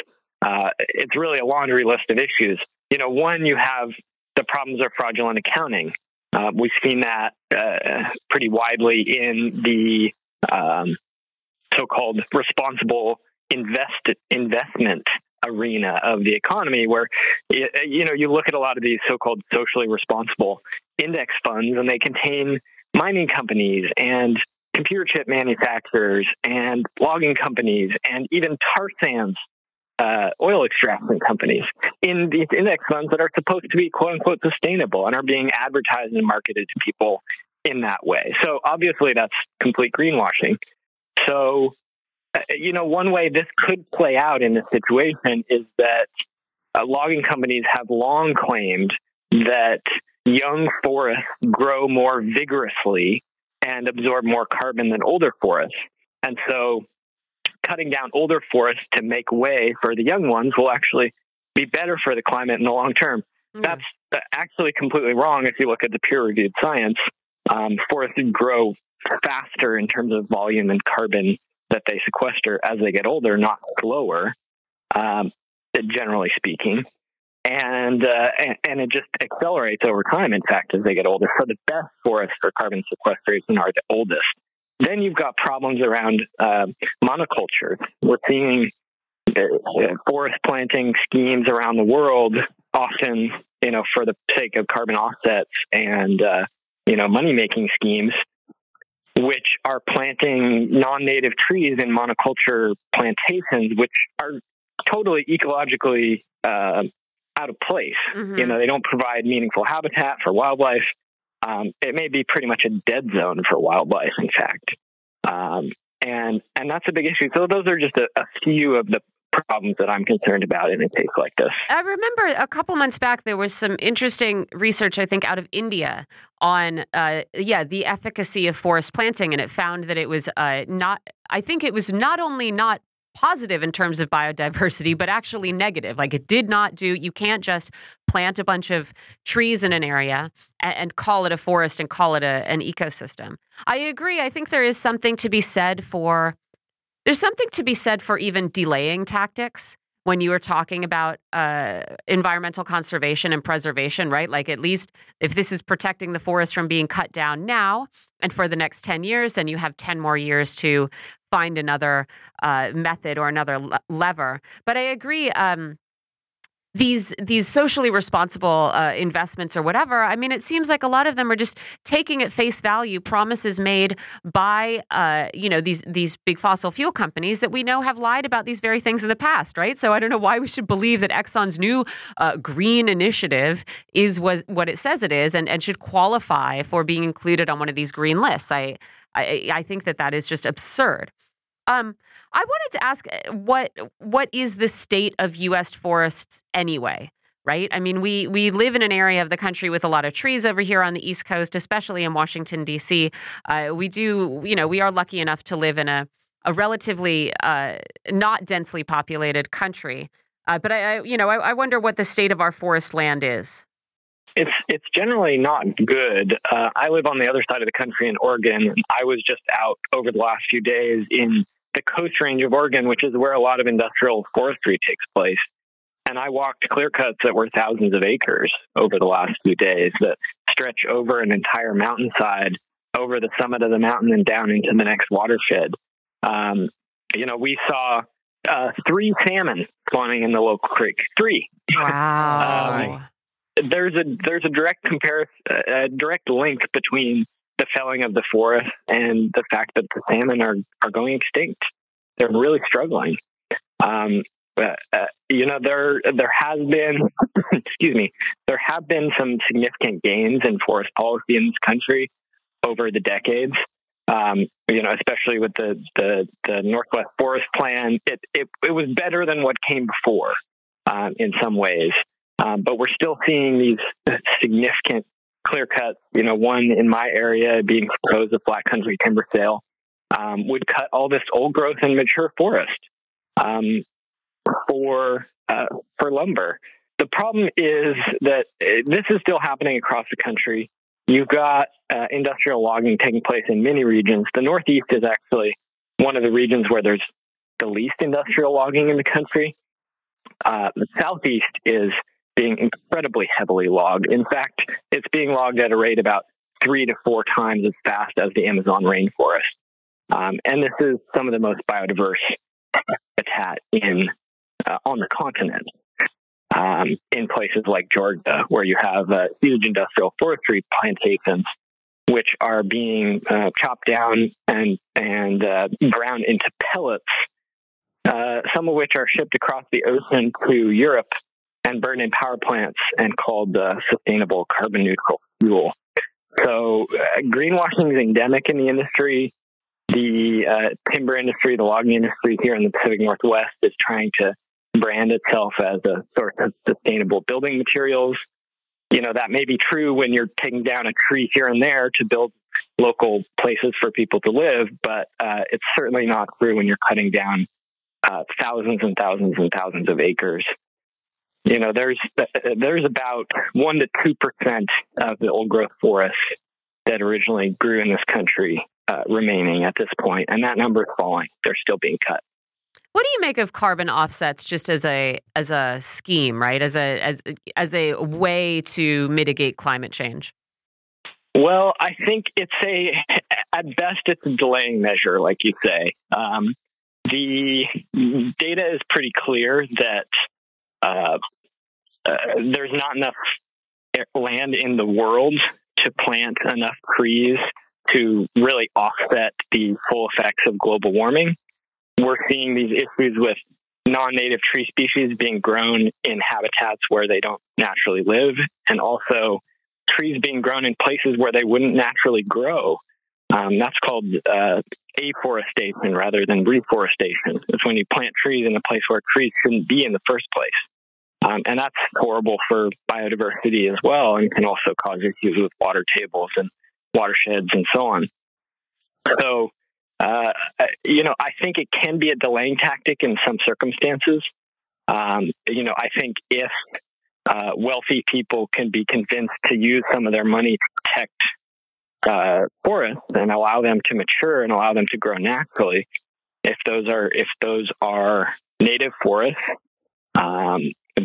Uh, it's really a laundry list of issues. You know, one, you have the problems of fraudulent accounting. Uh, we've seen that uh, pretty widely in the um, so-called responsible invest investment arena of the economy, where, you know, you look at a lot of these so-called socially responsible index funds, and they contain mining companies and computer chip manufacturers and logging companies and even tar sands uh, oil extraction companies in these index funds that are supposed to be quote unquote sustainable and are being advertised and marketed to people in that way. So obviously that's complete greenwashing. So you know, one way this could play out in this situation is that uh, logging companies have long claimed that young forests grow more vigorously and absorb more carbon than older forests. And so cutting down older forests to make way for the young ones will actually be better for the climate in the long term. Mm. That's actually completely wrong if you look at the peer-reviewed science. Um, forests grow faster in terms of volume and carbon that they sequester as they get older, not slower, um, generally speaking. And, uh, and and it just accelerates over time, in fact, as they get older. So the best forests for carbon sequestration are the oldest. Then you've got problems around uh, monoculture. We're seeing uh, forest planting schemes around the world, often, you know, for the sake of carbon offsets and, uh, you know, money-making schemes, which are planting non-native trees in monoculture plantations, which are totally ecologically uh, out of place. Mm-hmm. You know, they don't provide meaningful habitat for wildlife. Um, it may be pretty much a dead zone for wildlife, in fact. Um, and and that's a big issue. So those are just a, a few of the problems that I'm concerned about in a case like this. I remember a couple months back, there was some interesting research, I think, out of India on, uh, yeah, the efficacy of forest planting. And it found that it was uh, not, I think it was not only not positive in terms of biodiversity, but actually negative. Like it did not do, you can't just plant a bunch of trees in an area and, and call it a forest and call it a, an ecosystem. I agree. I think there is something to be said for There's something to be said for even delaying tactics when you are talking about uh, environmental conservation and preservation, right? Like at least if this is protecting the forest from being cut down now and for the next ten years, then you have ten more years to find another uh, method or another le- lever. But I agree. Um, These these socially responsible uh, investments or whatever, I mean, it seems like a lot of them are just taking at face value promises made by, uh, you know, these these big fossil fuel companies that we know have lied about these very things in the past. Right. So I don't know why we should believe that Exxon's new uh, green initiative is was what it says it is and, and should qualify for being included on one of these green lists. I I, I think that that is just absurd. Um, I wanted to ask what what is the state of U S forests anyway, right? I mean, we we live in an area of the country with a lot of trees over here on the East Coast, especially in Washington, D C. Uh, we do, you know, we are lucky enough to live in a, a relatively uh, not densely populated country. Uh, but, I, I you know, I, I wonder what the state of our forest land is. It's it's generally not good. Uh, I live on the other side of the country in Oregon. I was just out over the last few days in the Coast Range of Oregon, which is where a lot of industrial forestry takes place. And I walked clear cuts that were thousands of acres over the last few days that stretch over an entire mountainside, over the summit of the mountain and down into the next watershed. Um, you know, we saw uh, three salmon spawning in the local creek. Three. Wow. um, there's a there's a direct compar- a direct link between the felling of the forest and the fact that the salmon are, are going extinct. They're really struggling. Um, Uh, uh, you know, there there has been, excuse me, there have been some significant gains in forest policy in this country over the decades. Um, you know, especially with the, the, the Northwest Forest Plan, it, it it was better than what came before um, in some ways. Um, but we're still seeing these significant clear cuts. You know, one in my area being proposed, a flat country timber sale, um, would cut all this old growth and mature forest. Um, For uh, for lumber. The problem is that uh, this is still happening across the country. You've got uh, industrial logging taking place in many regions. The Northeast is actually one of the regions where there's the least industrial logging in the country. Uh, the Southeast is being incredibly heavily logged. In fact, it's being logged at a rate about three to four times as fast as the Amazon rainforest. Um, and this is some of the most biodiverse habitat in Uh, on the continent, um, in places like Georgia, where you have uh, huge industrial forestry plantations, which are being uh, chopped down and and uh, ground into pellets, uh, some of which are shipped across the ocean to Europe and burned in power plants and called uh, sustainable carbon neutral fuel. So uh, greenwashing is endemic in the industry. The uh, timber industry, the logging industry here in the Pacific Northwest is trying to brand itself as a source of sustainable building materials. You know, that may be true when you're taking down a tree here and there to build local places for people to live, but uh, it's certainly not true when you're cutting down uh, thousands and thousands and thousands of acres. You know, there's there's about one to two percent of the old growth forests that originally grew in this country uh, remaining at this point, and that number is falling. They're still being cut. What do you make of carbon offsets just as a as a scheme, right? As a as as a way to mitigate climate change? Well, I think it's a at best it's a delaying measure, like you say. Um, the data is pretty clear that uh, uh, there's not enough land in the world to plant enough trees to really offset the full effects of global warming. We're seeing these issues with non-native tree species being grown in habitats where they don't naturally live, and also trees being grown in places where they wouldn't naturally grow. Um, that's called uh, afforestation rather than reforestation. It's when you plant trees in a place where trees shouldn't be in the first place. Um, and that's horrible for biodiversity as well, and can also cause issues with water tables and watersheds and so on. So, uh, you know, I think it can be a delaying tactic in some circumstances. Um, you know, I think if uh, wealthy people can be convinced to use some of their money to protect uh, forests and allow them to mature and allow them to grow naturally, if those are if those are native forests, Um,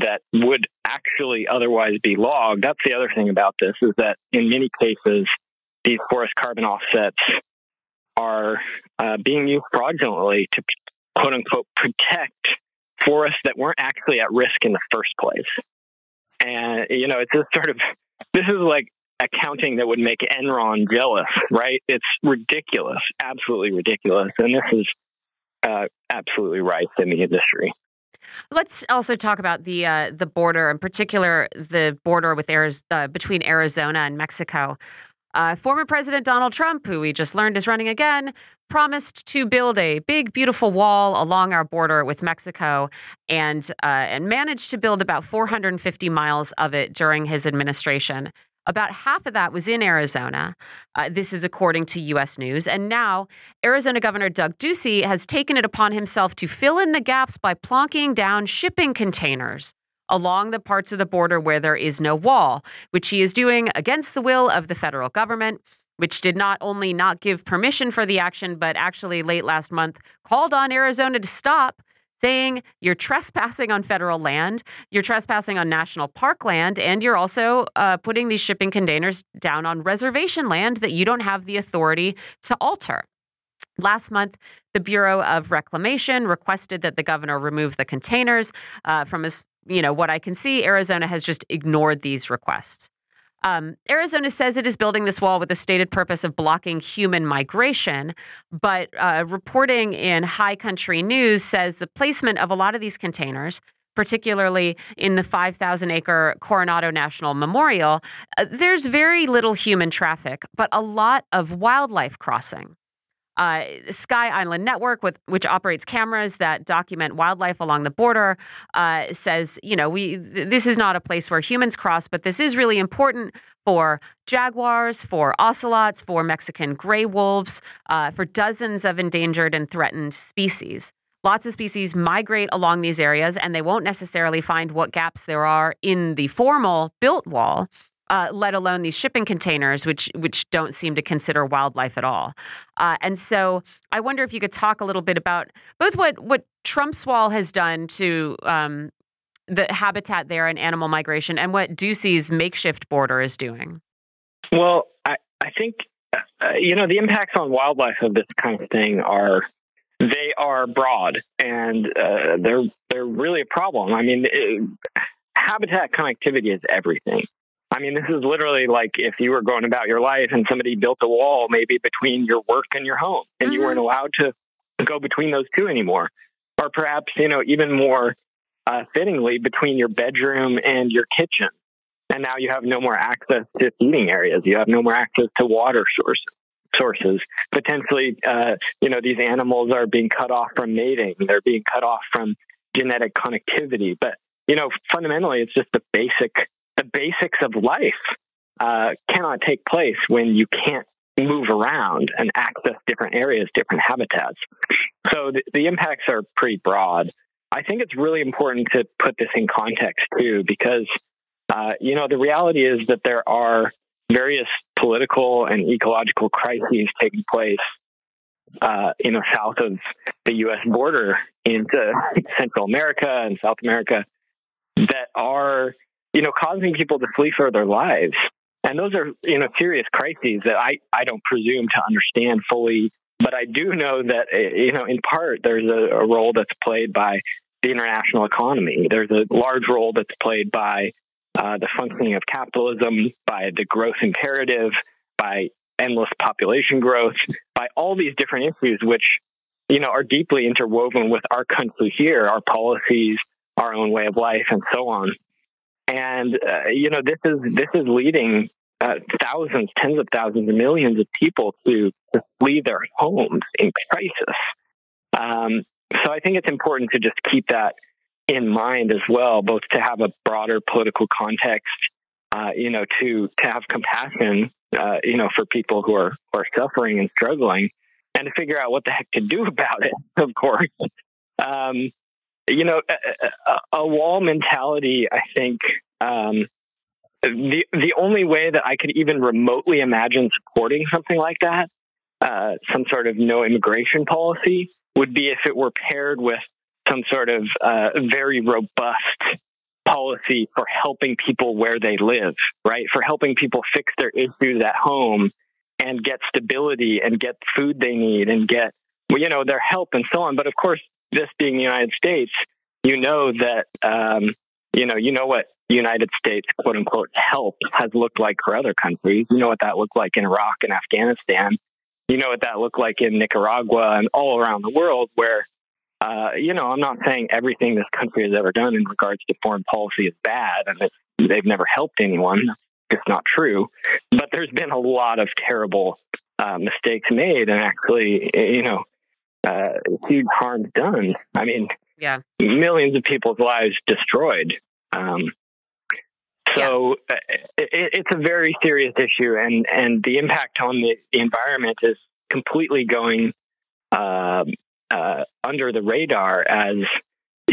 that would actually otherwise be logged. That's the other thing about this, is that in many cases, these forest carbon offsets are uh, being used fraudulently to, quote unquote, protect forests that weren't actually at risk in the first place. And, you know, it's this sort of, this is like accounting that would make Enron jealous, right? It's ridiculous, absolutely ridiculous. And this is uh, absolutely rife in the industry. Let's also talk about the uh, the border, in particular the border with Ariz- uh, between Arizona and Mexico. Uh, former President Donald Trump, who we just learned is running again, promised to build a big, beautiful wall along our border with Mexico, and uh, and managed to build about four hundred fifty miles of it during his administration. About half of that was in Arizona. Uh, this is according to U S News. And now Arizona Governor Doug Ducey has taken it upon himself to fill in the gaps by plonking down shipping containers along the parts of the border where there is no wall, which he is doing against the will of the federal government, which did not only not give permission for the action, but actually late last month called on Arizona to stop, saying you're trespassing on federal land, you're trespassing on national park land, and you're also uh, putting these shipping containers down on reservation land that you don't have the authority to alter. Last month, the Bureau of Reclamation requested that the governor remove the containers uh, from his, you know, what I can see, Arizona has just ignored these requests. Um, Arizona says it is building this wall with the stated purpose of blocking human migration, but uh, reporting in High Country News says the placement of a lot of these containers, particularly in the five thousand acre Coronado National Memorial, uh, there's very little human traffic, but a lot of wildlife crossing. Uh, Sky Island Network, with, which operates cameras that document wildlife along the border, uh, says, you know, we th- this is not a place where humans cross, but this is really important for jaguars, for ocelots, for Mexican gray wolves, uh, for dozens of endangered and threatened species. Lots of species migrate along these areas, and they won't necessarily find what gaps there are in the formal built wall. Uh, let alone these shipping containers, which which don't seem to consider wildlife at all. Uh, and so I wonder if you could talk a little bit about both what, what Trump's wall has done to um, the habitat there and animal migration and what Ducey's makeshift border is doing. Well, I, I think, uh, you know, the impacts on wildlife of this kind of thing are they are broad and uh, they're they're really a problem. I mean, it, habitat connectivity is everything. I mean, this is literally like if you were going about your life and somebody built a wall maybe between your work and your home, and mm-hmm. you weren't allowed to go between those two anymore. Or perhaps, you know, even more uh, fittingly, between your bedroom and your kitchen. And now you have no more access to eating areas. You have no more access to water source, sources. Potentially, uh, you know, these animals are being cut off from mating. They're being cut off from genetic connectivity. But, you know, fundamentally, it's just the basic The basics of life uh, cannot take place when you can't move around and access different areas, different habitats. So the, the impacts are pretty broad. I think it's really important to put this in context, too, because, uh, you know, the reality is that there are various political and ecological crises taking place, uh, you know, south of the U S border into Central America and South America that are, you know, causing people to flee for their lives. And those are, you know, serious crises that I, I don't presume to understand fully. But I do know that, you know, in part, there's a, a role that's played by the international economy. There's a large role that's played by uh, the functioning of capitalism, by the growth imperative, by endless population growth, by all these different issues, which, you know, are deeply interwoven with our country here, our policies, our own way of life, and so on. And, uh, you know, this is this is leading uh, thousands, tens of thousands and millions of people to, to flee their homes in crisis. Um, so I think it's important to just keep that in mind as well, both to have a broader political context, uh, you know, to to have compassion, uh, you know, for people who are, who are suffering and struggling, and to figure out what the heck to do about it, of course. Um You know, a, a wall mentality, I think, um, the the only way that I could even remotely imagine supporting something like that, uh, some sort of no immigration policy, would be if it were paired with some sort of uh, very robust policy for helping people where they live, right? For helping people fix their issues at home and get stability and get food they need and get, you know, their help and so on. But of course, this being the United States, you know that, um, you know, you know what United States, quote unquote, help has looked like for other countries. You know what that looked like in Iraq and Afghanistan. You know what that looked like in Nicaragua and all around the world where, uh, you know, I'm not saying everything this country has ever done in regards to foreign policy is bad and that they've never helped anyone. It's not true. But there's been a lot of terrible uh, mistakes made and actually, you know, Uh, huge harm done. I mean, yeah. Millions of people's lives destroyed. Um, so yeah. uh, it, it's a very serious issue, and, and the impact on the, the environment is completely going uh, uh, under the radar as,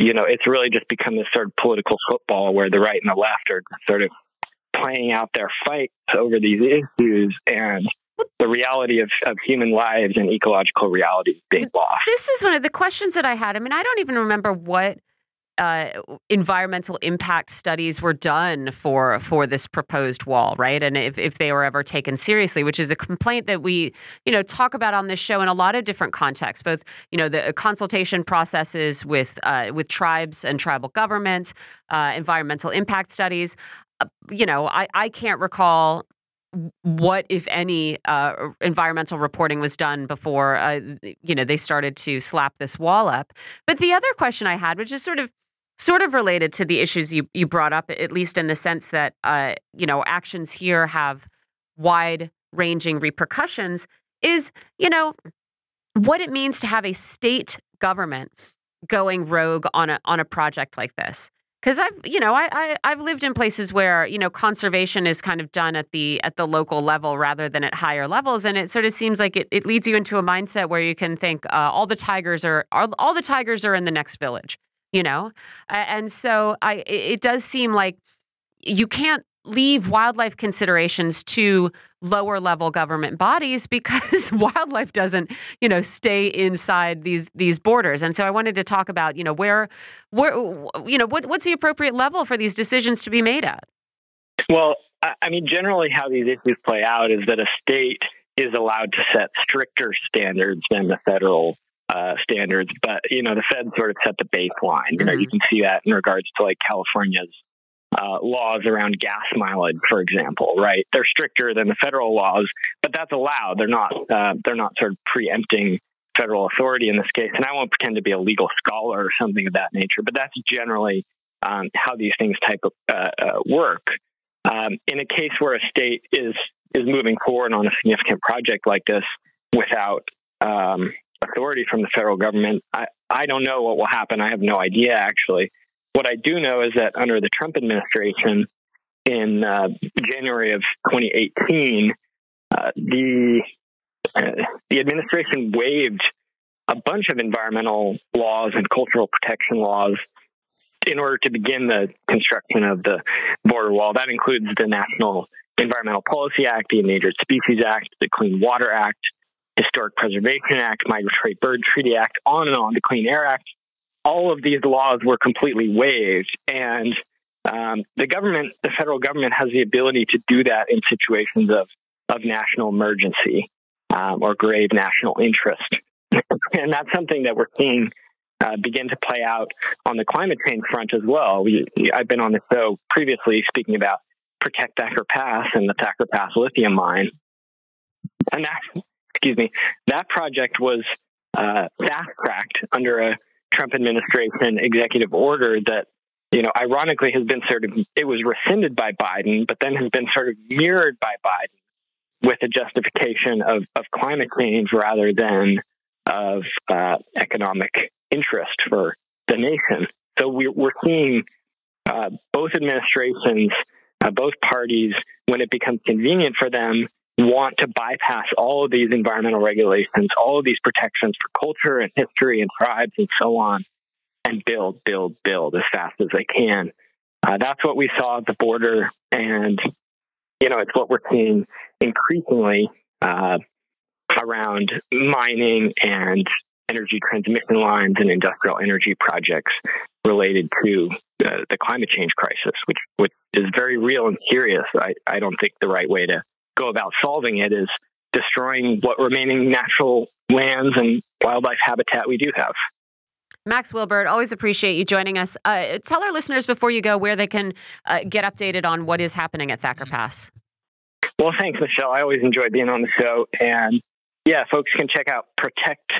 you know, it's really just become this sort of political football where the right and the left are sort of playing out their fights over these issues, and the reality of, of human lives and ecological reality being lost. This is one of the questions that I had. I mean, I don't even remember what uh, environmental impact studies were done for for this proposed wall, right? And if, if they were ever taken seriously, which is a complaint that we, you know, talk about on this show in a lot of different contexts, both, you know, the consultation processes with uh, with tribes and tribal governments, uh, environmental impact studies. Uh, you know, I, I can't recall what, if any, uh, environmental reporting was done before, uh, you know, they started to slap this wall up. But the other question I had, which is sort of sort of related to the issues you, you brought up, at least in the sense that, uh, you know, actions here have wide ranging repercussions, is, you know, what it means to have a state government going rogue on a on a project like this. Because I've, you know, I, I I've lived in places where, you know, conservation is kind of done at the at the local level rather than at higher levels, and it sort of seems like it, it leads you into a mindset where you can think uh, all the tigers are, are all the tigers are in the next village, you know, uh, and so I it, it does seem like you can't leave wildlife considerations to lower level government bodies because wildlife doesn't, you know, stay inside these these borders. And so I wanted to talk about, you know, where where, you know, what, what's the appropriate level for these decisions to be made at? Well, I mean, generally how these issues play out is that a state is allowed to set stricter standards than the federal uh, standards. But, you know, the Fed sort of set the baseline. You know, mm-hmm. you can see that in regards to like California's Uh, laws around gas mileage, for example, right? They're stricter than the federal laws, but that's allowed. They're not. Uh, they're not sort of preempting federal authority in this case. And I won't pretend to be a legal scholar or something of that nature, but that's generally um, how these things type of uh, uh, work. Um, in a case where a state is is moving forward on a significant project like this without um, authority from the federal government, I, I don't know what will happen. I have no idea, actually. What I do know is that under the Trump administration in uh, January of twenty eighteen, uh, the uh, the administration waived a bunch of environmental laws and cultural protection laws in order to begin the construction of the border wall. That includes the National Environmental Policy Act, the Endangered Species Act, the Clean Water Act, Historic Preservation Act, Migratory Bird Treaty Act, on and on, the Clean Air Act. All of these laws were completely waived, and um, the government, the federal government, has the ability to do that in situations of, of national emergency um, or grave national interest. And that's something that we're seeing uh, begin to play out on the climate change front as well. We, I've been on the show previously speaking about Protect Thacker Pass and the Thacker Pass lithium mine. And that, excuse me, that project was uh, fast-tracked under a Trump administration executive order that, you know, ironically has been sort of, it was rescinded by Biden, but then has been sort of mirrored by Biden with a justification of, of climate change rather than of uh, economic interest for the nation. So we, we're seeing uh, both administrations, uh, both parties, when it becomes convenient for them, want to bypass all of these environmental regulations, all of these protections for culture and history and tribes and so on, and build, build, build as fast as they can. Uh, that's what we saw at the border, and, you know, it's what we're seeing increasingly uh, around mining and energy transmission lines and industrial energy projects related to uh, the climate change crisis, which, which is very real and serious. I, I don't think the right way to go about solving it is destroying what remaining natural lands and wildlife habitat we do have. Max Wilbert, always appreciate you joining us. Uh, tell our listeners before you go where they can uh, get updated on what is happening at Thacker Pass. Well, thanks, Michelle. I always enjoy being on the show. And yeah, folks can check out protect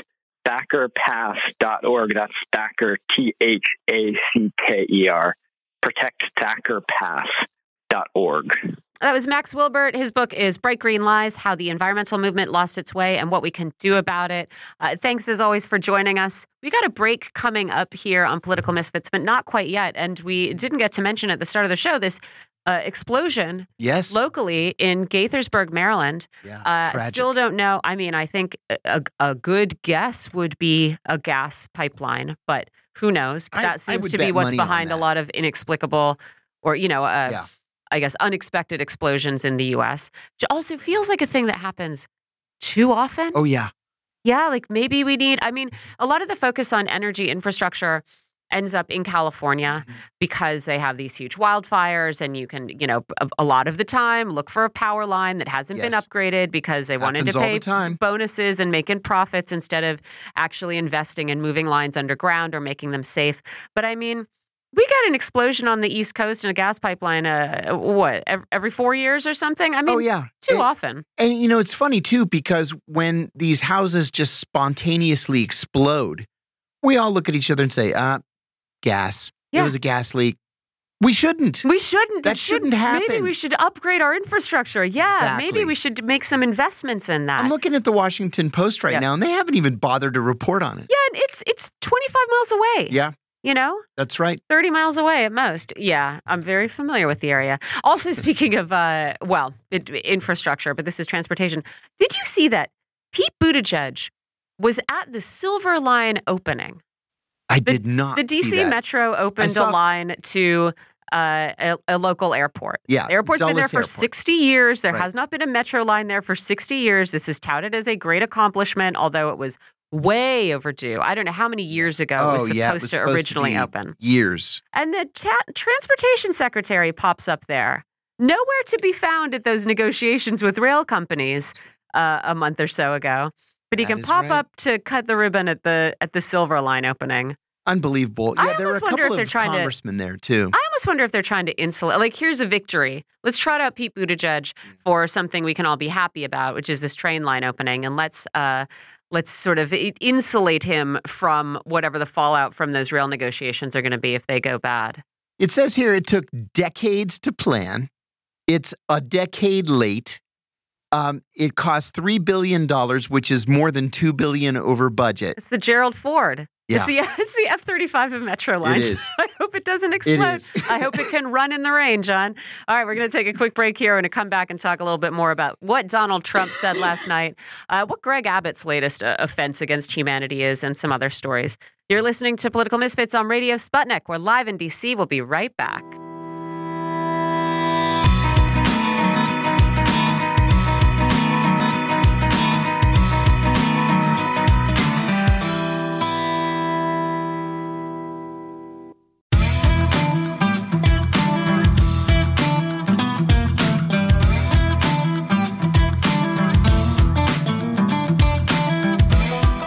thacker pass dot org. That's Thacker, T H A C K E R, protect thacker pass dot org. That was Max Wilbert. His book is Bright Green Lies, How the Environmental Movement Lost Its Way and What We Can Do About It. Uh, thanks, as always, for joining us. We got a break coming up here on Political Misfits, but not quite yet. And we didn't get to mention at the start of the show this uh, explosion yes. locally in Gaithersburg, Maryland. Yeah, uh, tragic. Still don't know. I mean, I think a, a good guess would be a gas pipeline, but who knows? But that I, seems I to be what's behind a lot of inexplicable or, you know— uh, yeah. I guess, unexpected explosions in the U S, which also feels like a thing that happens too often. Oh, yeah. Yeah, like maybe we need, I mean, a lot of the focus on energy infrastructure ends up in California mm-hmm. because they have these huge wildfires and you can, you know, a, a lot of the time look for a power line that hasn't yes. been upgraded because they Happens wanted to pay bonuses and making profits instead of actually investing and moving lines underground or making them safe. But I mean, we got an explosion on the East Coast in a gas pipeline, uh, what, every four years or something? I mean, oh, yeah. too and, often. And, you know, it's funny, too, because when these houses just spontaneously explode, we all look at each other and say, uh, gas. Yeah. It was a gas leak. We shouldn't. We shouldn't. That shouldn't, shouldn't happen. Maybe we should upgrade our infrastructure. Yeah, exactly. Maybe we should make some investments in that. I'm looking at the Washington Post right yeah. now, and they haven't even bothered to report on it. Yeah, and it's it's twenty-five miles away. Yeah. You know? That's right. thirty miles away at most. Yeah, I'm very familiar with the area. Also, speaking of, uh, well, it, infrastructure, but this is transportation. Did you see that Pete Buttigieg was at the Silver Line opening? I the, did not The D C see that. Metro opened saw... a line to uh, a, a local airport. Yeah. The airport's Dulles been there for Airport. sixty years. There right. has not been a Metro line there for sixty years. This is touted as a great accomplishment, although it was way overdue. I don't know how many years ago oh, it was supposed yeah, it was to supposed originally to be open. Years. And the ta- transportation secretary pops up there. Nowhere to be found at those negotiations with rail companies uh, a month or so ago. But he that can pop right. up to cut the ribbon at the at the Silver Line opening. Unbelievable. Yeah, I there were a couple of congressmen to, there, too. I almost wonder if they're trying to insulate. Like, here's a victory. Let's trot out Pete Buttigieg for something we can all be happy about, which is this train line opening. And let's... Uh, Let's sort of insulate him from whatever the fallout from those rail negotiations are going to be if they go bad. It says here it took decades to plan. It's a decade late. Um, it cost three billion dollars, which is more than two billion dollars over budget. It's the Gerald Ford. Yeah. It's the, the F thirty-five of Metro Line. It is. So I hope it doesn't explode. It I hope it can run in the rain, John. All right, we're going to take a quick break here. We're going to come back and talk a little bit more about what Donald Trump said last night, uh, what Greg Abbott's latest uh, offense against humanity is, and some other stories. You're listening to Political Misfits on Radio Sputnik. We're live in D C. We'll be right back.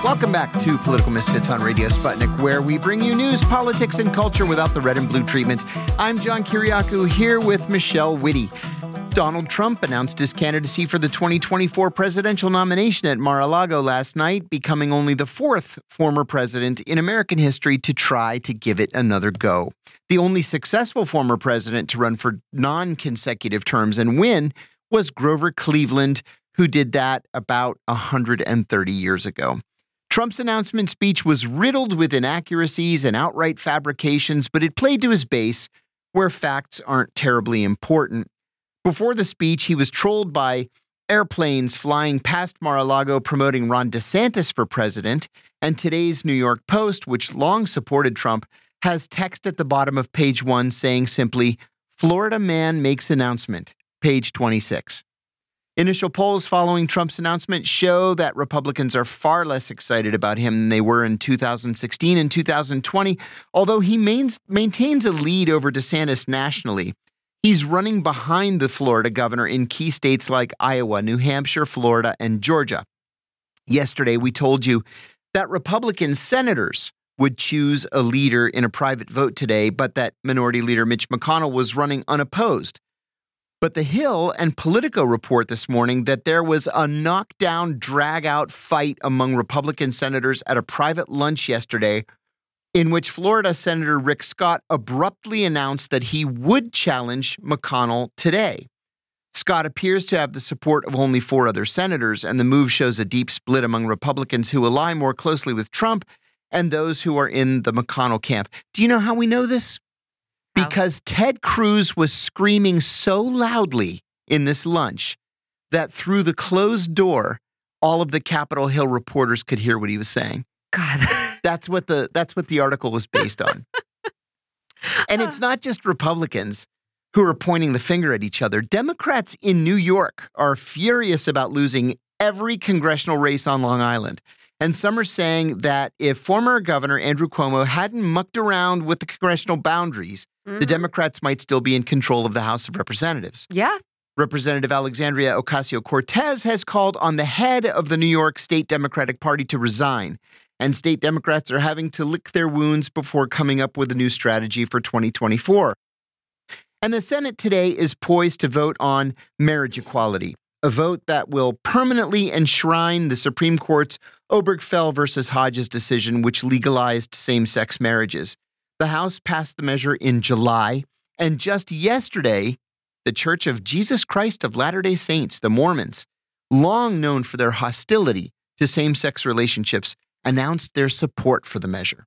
Welcome back to Political Misfits on Radio Sputnik, where we bring you news, politics, and culture without the red and blue treatment. I'm John Kiriakou, here with Michelle Witte. Donald Trump announced his candidacy for the twenty twenty-four presidential nomination at Mar-a-Lago last night, becoming only the fourth former president in American history to try to give it another go. The only successful former president to run for non-consecutive terms and win was Grover Cleveland, who did that about one hundred thirty years ago. Trump's announcement speech was riddled with inaccuracies and outright fabrications, but it played to his base, where facts aren't terribly important. Before the speech, he was trolled by airplanes flying past Mar-a-Lago promoting Ron DeSantis for president, and today's New York Post, which long supported Trump, has text at the bottom of page one saying simply, "Florida man makes announcement," page twenty-six. Initial polls following Trump's announcement show that Republicans are far less excited about him than they were in two thousand sixteen and two thousand twenty, although he maintains a lead over DeSantis nationally. He's running behind the Florida governor in key states like Iowa, New Hampshire, Florida, and Georgia. Yesterday, we told you that Republican senators would choose a leader in a private vote today, but that Minority Leader Mitch McConnell was running unopposed. But The Hill and Politico report this morning that there was a knockdown, drag-out fight among Republican senators at a private lunch yesterday, in which Florida Senator Rick Scott abruptly announced that he would challenge McConnell today. Scott appears to have the support of only four other senators, and the move shows a deep split among Republicans who align more closely with Trump and those who are in the McConnell camp. Do you know how we know this? Because Ted Cruz was screaming so loudly in this lunch that through the closed door, all of the Capitol Hill reporters could hear what he was saying. God, that's what the that's what the article was based on. And it's not just Republicans who are pointing the finger at each other. Democrats in New York are furious about losing every congressional race on Long Island. And some are saying that if former Governor Andrew Cuomo hadn't mucked around with the congressional boundaries, mm-hmm. the Democrats might still be in control of the House of Representatives. Yeah. Representative Alexandria Ocasio-Cortez has called on the head of the New York State Democratic Party to resign. And state Democrats are having to lick their wounds before coming up with a new strategy for twenty twenty-four. And the Senate today is poised to vote on marriage equality, a vote that will permanently enshrine the Supreme Court's Obergefell versus Hodges decision, which legalized same-sex marriages. The House passed the measure in July, and just yesterday, the Church of Jesus Christ of Latter-day Saints, the Mormons, long known for their hostility to same-sex relationships, announced their support for the measure.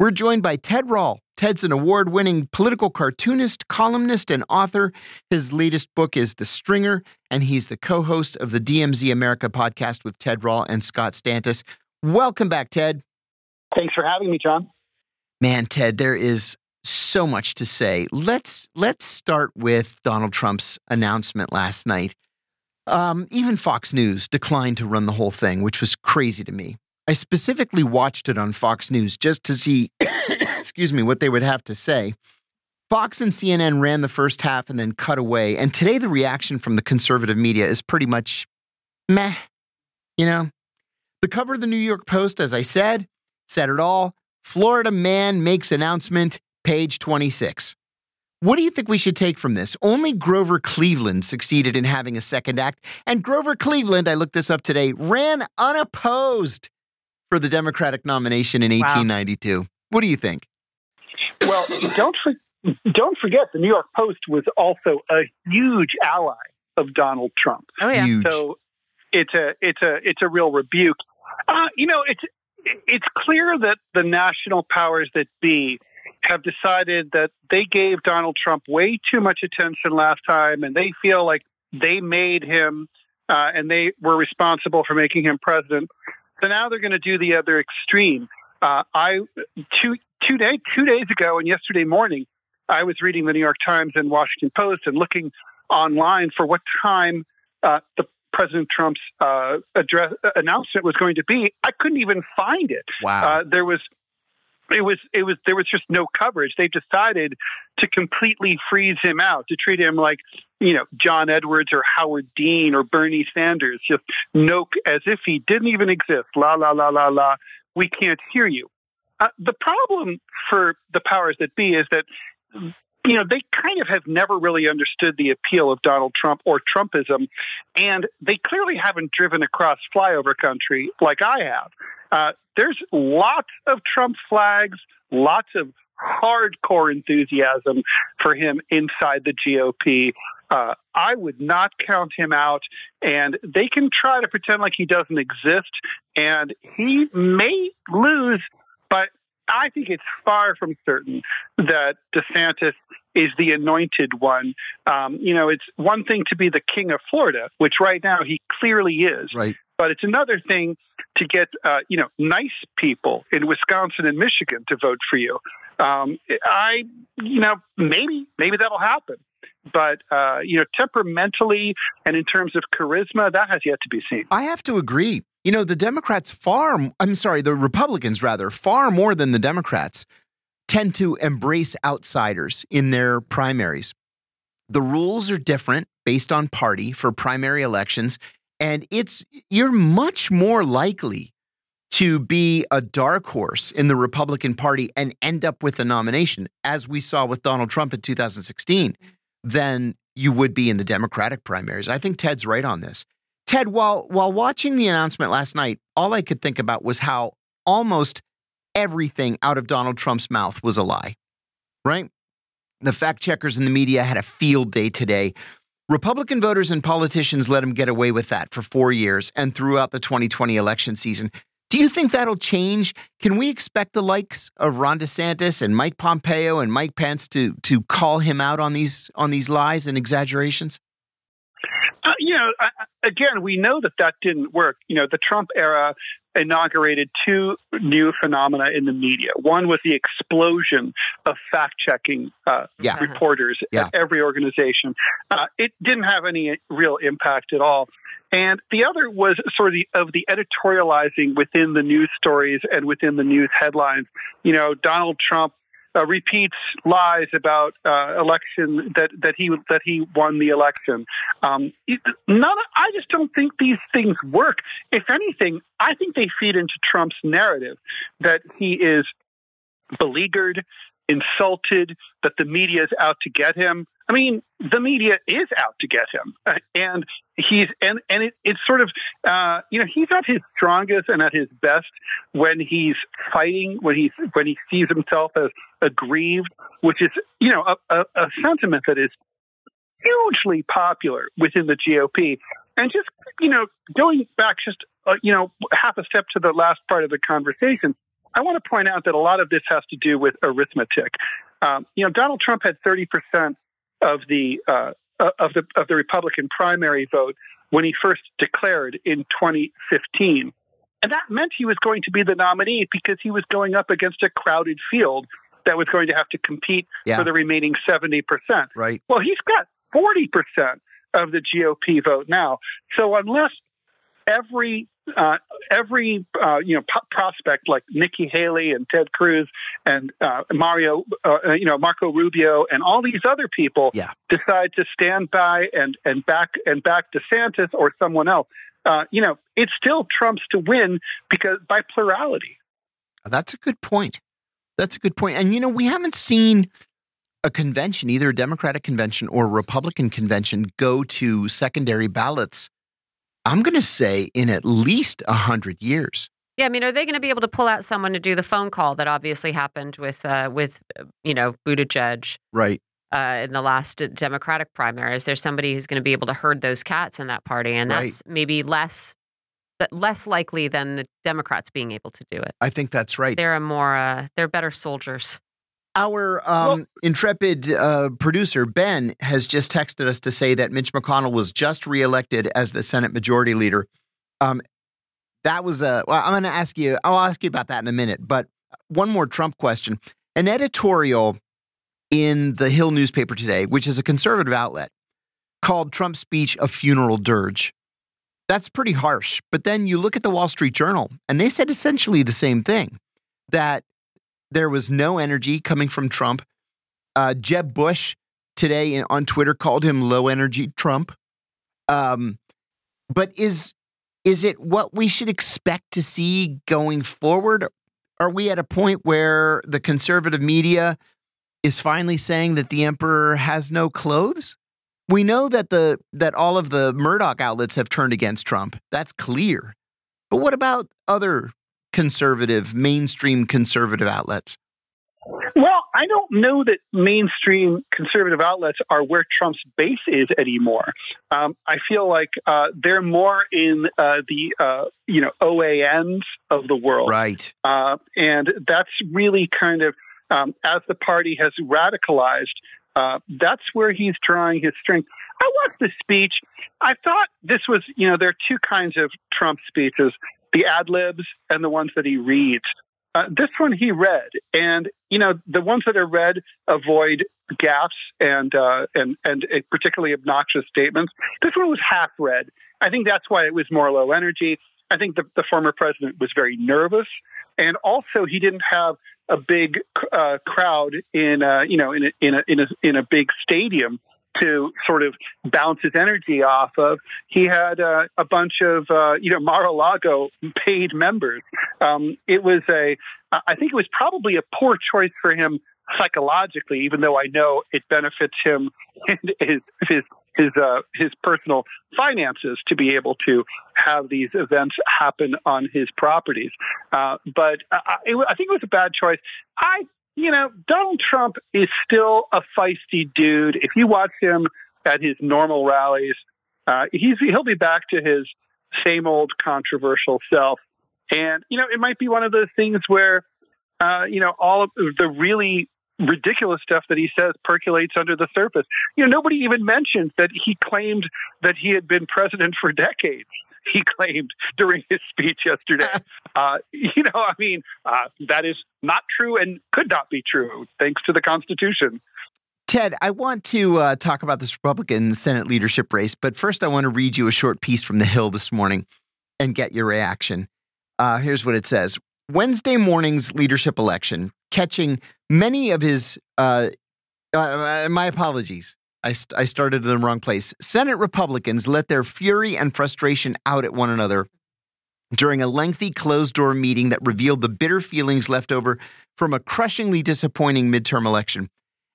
We're joined by Ted Rall. Ted's an award-winning political cartoonist, columnist, and author. His latest book is The Stringer, and he's the co-host of the D M Z America podcast with Ted Rall and Scott Stantis. Welcome back, Ted. Thanks for having me, John. Man, Ted, there is so much to say. Let's let's start with Donald Trump's announcement last night. Um, even Fox News declined to run the whole thing, which was crazy to me. I specifically watched it on Fox News just to see, excuse me, what they would have to say. Fox and C N N ran the first half and then cut away. And today the reaction from the conservative media is pretty much meh, you know. The cover of the New York Post, as I said, said it all. Florida man makes announcement. Page twenty-six. What do you think we should take from this? Only Grover Cleveland succeeded in having a second act. And Grover Cleveland, I looked this up today, ran unopposed for the Democratic nomination in eighteen ninety-two. Wow. What do you think? Well, don't, for, don't forget the New York Post was also a huge ally of Donald Trump. Oh, yeah. Huge. So it's a, it's a, it's a real rebuke. Uh, you know, it's, it's clear that the national powers that be have decided that they gave Donald Trump way too much attention last time, and they feel like they made him uh, and they were responsible for making him president. So now they're going to do the other extreme. Uh, I two two day two days ago and yesterday morning, I was reading the New York Times and Washington Post and looking online for what time uh, the President Trump's uh, address announcement was going to be. I couldn't even find it. Wow! Uh, there was. It was, it was, there was just no coverage. They've decided to completely freeze him out, to treat him like, you know, John Edwards or Howard Dean or Bernie Sanders, just no, as if he didn't even exist. La, la, la, la, la. We can't hear you. Uh, the problem for the powers that be is that, you know, they kind of have never really understood the appeal of Donald Trump or Trumpism, and they clearly haven't driven across flyover country like I have. Uh, there's lots of Trump flags, lots of hardcore enthusiasm for him inside the G O P. Uh, I would not count him out, and they can try to pretend like he doesn't exist, and he may lose, but I think it's far from certain that DeSantis is the anointed one. Um, you know, it's one thing to be the king of Florida, which right now he clearly is. Right. But it's another thing to get, uh, you know, nice people in Wisconsin and Michigan to vote for you. Um, I, you know, maybe, maybe that'll happen. But, uh, you know, temperamentally and in terms of charisma, that has yet to be seen. I have to agree. You know, the Democrats far, I'm sorry, the Republicans rather, far more than the Democrats tend to embrace outsiders in their primaries. The rules are different based on party for primary elections. And it's you're much more likely to be a dark horse in the Republican Party and end up with a nomination, as we saw with Donald Trump in two thousand sixteen, than you would be in the Democratic primaries. I think Ted's right on this. Ted, while while watching the announcement last night, all I could think about was how almost everything out of Donald Trump's mouth was a lie, right? The fact checkers in the media had a field day today. Republican voters and politicians let him get away with that for four years and throughout the twenty twenty election season. Do you think that'll change? Can we expect the likes of Ron DeSantis and Mike Pompeo and Mike Pence to to call him out on these on these lies and exaggerations? Uh, you know, I, again, we know that that didn't work. You know, the Trump era inaugurated two new phenomena in the media. One was the explosion of fact-checking uh, yeah. reporters yeah. at every organization. Uh, it didn't have any real impact at all. And the other was sort of the, of the editorializing within the news stories and within the news headlines. You know, Donald Trump uh, repeats lies about uh, election that, that he that he won the election. Um, it, none, I just don't think these things work. If anything, I think they feed into Trump's narrative that he is beleaguered, insulted, that the media is out to get him. I mean, the media is out to get him, uh, and he's and and it, it's sort of uh, you know, he's at his strongest and at his best when he's fighting, when he's when he sees himself as aggrieved, which is, you know, a, a, a sentiment that is hugely popular within the G O P. And just, you know, going back just uh, you know half a step to the last part of the conversation, I want to point out that a lot of this has to do with arithmetic. Um, you know, Donald Trump had thirty percent. Of the uh, of the of the Republican primary vote when he first declared in twenty fifteen, and that meant he was going to be the nominee because he was going up against a crowded field that was going to have to compete yeah. for the remaining seventy percent. Right. Well, he's got forty percent of the G O P vote now. So unless every uh, every uh, you know p- prospect like Nikki Haley and Ted Cruz and uh, Mario, uh, you know Marco Rubio and all these other people yeah. decide to stand by and and back and back DeSantis or someone else, uh, you know, it's still Trump's to win because by plurality. That's a good point. That's a good point. And you know, we haven't seen a convention, either a Democratic convention or a Republican convention, go to secondary ballots, I'm going to say, in at least one hundred years. Yeah, I mean, are they going to be able to pull out someone to do the phone call that obviously happened with, uh, with you know, Buttigieg right. uh, in the last Democratic primary? Is there somebody who's going to be able to herd those cats in that party? And that's right. maybe less less likely than the Democrats being able to do it. I think that's right. They're a more uh, they're better soldiers. Our um, well, intrepid uh, producer, Ben, has just texted us to say that Mitch McConnell was just reelected as the Senate Majority Leader. Um, that was a, well, I'm going to ask you, I'll ask you about that in a minute. But one more Trump question. An editorial in the Hill newspaper today, which is a conservative outlet, called Trump's speech a funeral dirge. That's pretty harsh. But then you look at the Wall Street Journal, and they said essentially the same thing, that there was no energy coming from Trump. Uh, Jeb Bush today in, on Twitter called him low energy Trump. Um, but is is it what we should expect to see going forward? Are we at a point where the conservative media is finally saying that the emperor has no clothes? We know that the that all of the Murdoch outlets have turned against Trump. That's clear. But what about other conservative, mainstream conservative outlets? Well, I don't know that mainstream conservative outlets are where Trump's base is anymore. Um, I feel like uh, they're more in uh, the uh, you know O A Ns of the world, right? Uh, and that's really kind of um, as the party has radicalized. Uh, that's where he's drawing his strength. I watched the speech. I thought this was you know there are two kinds of Trump speeches: the ad-libs and the ones that he reads. Uh, this one he read, and you know the ones that are read avoid gaffes and uh, and and particularly obnoxious statements. This one was half read. I think that's why it was more low energy. I think the, the former president was very nervous, and also he didn't have a big uh, crowd in uh, you know in a, in a, in a, in a big stadium to sort of bounce his energy off of. He had uh, a bunch of, uh, you know, Mar-a-Lago paid members. Um, it was a, I think it was probably a poor choice for him psychologically, even though I know it benefits him and his his his, uh, his personal finances to be able to have these events happen on his properties. Uh, but I, it, I think it was a bad choice. I You know, Donald Trump is still a feisty dude. If you watch him at his normal rallies, uh, he's he'll be back to his same old controversial self. And, you know, it might be one of those things where, uh, you know, all of the really ridiculous stuff that he says percolates under the surface. You know, nobody even mentioned that he claimed that he had been president for decades. He claimed during his speech yesterday. Uh, you know, I mean, uh, that is not true and could not be true, thanks to the Constitution. Ted, I want to uh, talk about this Republican Senate leadership race, but first I want to read you a short piece from The Hill this morning and get your reaction. Uh, here's what it says. Wednesday morning's leadership election, catching many of his, uh, uh, my apologies, I, st- I started in the wrong place. Senate Republicans let their fury and frustration out at one another during a lengthy closed-door meeting that revealed the bitter feelings left over from a crushingly disappointing midterm election.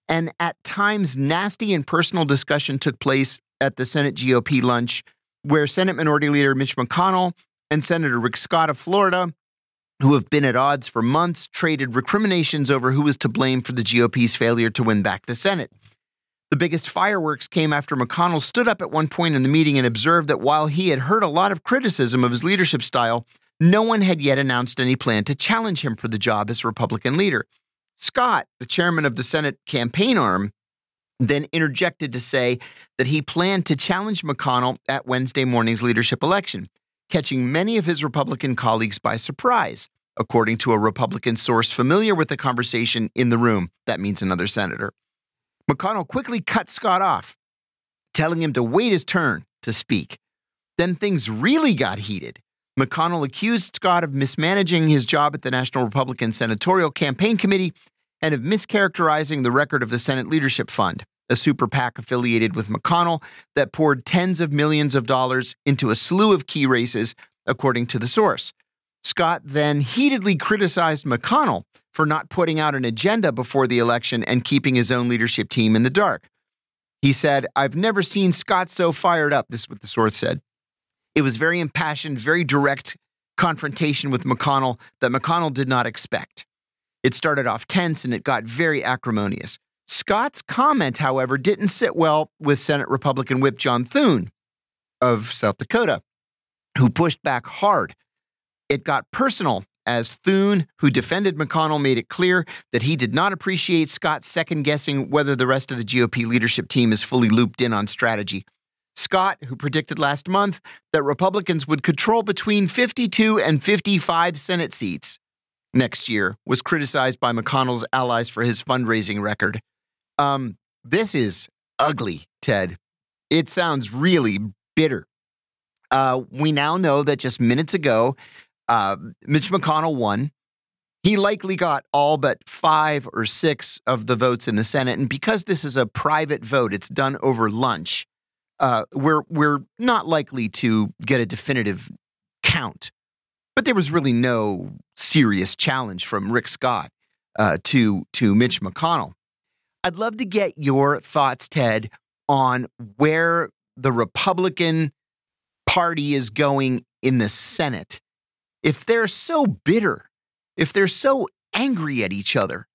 And at times, nasty and personal discussion took place at the Senate G O P lunch, where Senate Minority Leader Mitch McConnell and Senator Rick Scott of Florida, who have been at odds for months, traded recriminations over who was to blame for the G O P's failure to win back the Senate. The biggest fireworks came after McConnell stood up at one point in the meeting and observed that while he had heard a lot of criticism of his leadership style, no one had yet announced any plan to challenge him for the job as Republican leader. Scott, the chairman of the Senate campaign arm, then interjected to say that he planned to challenge McConnell at Wednesday morning's leadership election, catching many of his Republican colleagues by surprise, according to a Republican source familiar with the conversation in the room. That means another senator. McConnell quickly cut Scott off, telling him to wait his turn to speak. Then things really got heated. McConnell accused Scott of mismanaging his job at the National Republican Senatorial Campaign Committee and of mischaracterizing the record of the Senate Leadership Fund, a super PAC affiliated with McConnell that poured tens of millions of dollars into a slew of key races, according to the source. Scott then heatedly criticized McConnell for not putting out an agenda before the election and keeping his own leadership team in the dark. He said, "I've never seen Scott so fired up." This is what the source said. It was very impassioned, very direct confrontation with McConnell that McConnell did not expect. It started off tense and it got very acrimonious. Scott's comment, however, didn't sit well with Senate Republican Whip John Thune of South Dakota, who pushed back hard. It got personal as Thune, who defended McConnell, made it clear that he did not appreciate Scott second-guessing whether the rest of the G O P leadership team is fully looped in on strategy. Scott, who predicted last month that Republicans would control between fifty-two and fifty-five Senate seats next year, was criticized by McConnell's allies for his fundraising record. Um, this is ugly, Ted. It sounds really bitter. Uh, we now know that just minutes ago, Uh, Mitch McConnell won. He likely got all but five or six of the votes in the Senate. And because this is a private vote, it's done over lunch. Uh, we're we're not likely to get a definitive count. But there was really no serious challenge from Rick Scott uh, to to Mitch McConnell. I'd love to get your thoughts, Ted, on where the Republican Party is going in the Senate. If they're so bitter, if they're so angry at each other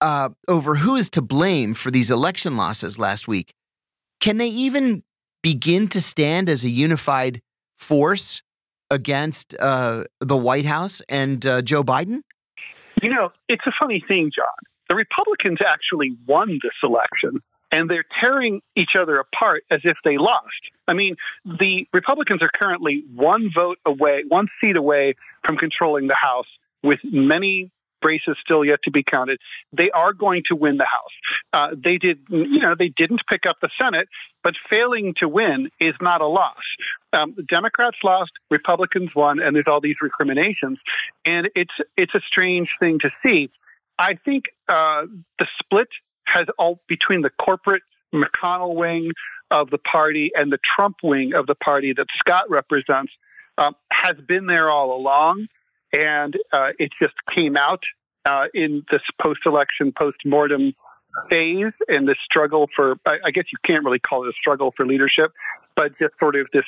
uh, over who is to blame for these election losses last week, can they even begin to stand as a unified force against uh, the White House and uh, Joe Biden? You know, it's a funny thing, John. The Republicans actually won this election, and they're tearing each other apart as if they lost. I mean, the Republicans are currently one vote away, one seat away from controlling the House, with many races still yet to be counted. They are going to win the House. Uh, they did, you know, they didn't pick up the Senate, but failing to win is not a loss. Um, Democrats lost, Republicans won, and there's all these recriminations, and it's it's a strange thing to see. I think uh, the split has all between the corporate McConnell wing of the party and the Trump wing of the party that Scott represents uh, has been there all along, and uh, it just came out uh, in this post-election, post-mortem phase and this struggle for, I, I guess you can't really call it a struggle for leadership, but just sort of this,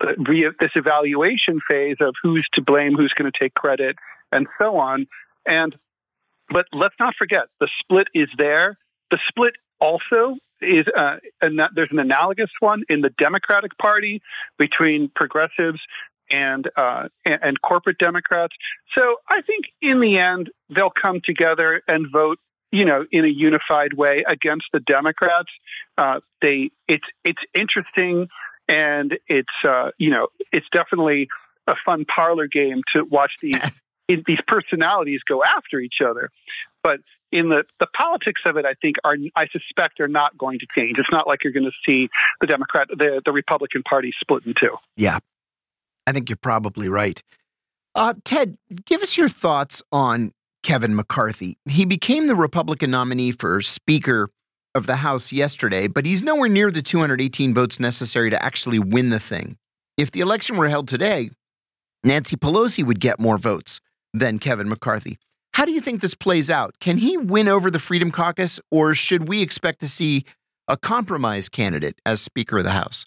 uh, re- this evaluation phase of who's to blame, who's going to take credit, and so on. And but let's not forget, the split is there. The split also is uh, an, there's an analogous one in the Democratic Party between progressives and, uh, and and corporate Democrats. So I think in the end they'll come together and vote, you know, in a unified way against the Democrats. Uh, they it's it's interesting, and it's uh, you know it's definitely a fun parlor game to watch these it, these personalities go after each other. But in the, the politics of it, I think are I suspect are not going to change. It's not like you're going to see the Democrat, the, the Republican Party split in two. Yeah, I think you're probably right. Uh, Ted, give us your thoughts on Kevin McCarthy. He became the Republican nominee for Speaker of the House yesterday, but he's nowhere near the two hundred eighteen votes necessary to actually win the thing. If the election were held today, Nancy Pelosi would get more votes than Kevin McCarthy. How do you think this plays out? Can he win over the Freedom Caucus, or should we expect to see a compromise candidate as Speaker of the House?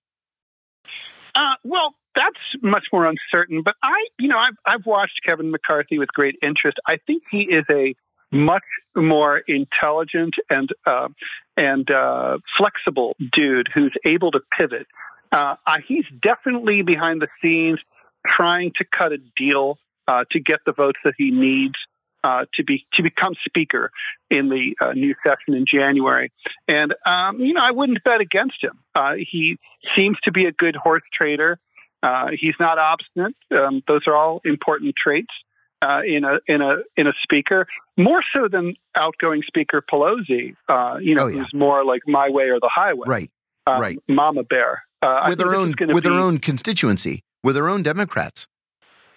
Uh, well, that's much more uncertain. But I, you know, I've, I've watched Kevin McCarthy with great interest. I think he is a much more intelligent and uh, and uh, flexible dude who's able to pivot. Uh, he's definitely behind the scenes trying to cut a deal uh, to get the votes that he needs. Uh, to be to become speaker in the uh, new session in January, and um, you know I wouldn't bet against him. Uh, he seems to be a good horse trader. Uh, he's not obstinate. Um, those are all important traits uh, in a in a in a speaker, more so than outgoing Speaker Pelosi. Uh, you know, oh, yeah. Who's more like my way or the highway. Right, um, right. Mama Bear uh, with her own with her own constituency, with her own Democrats.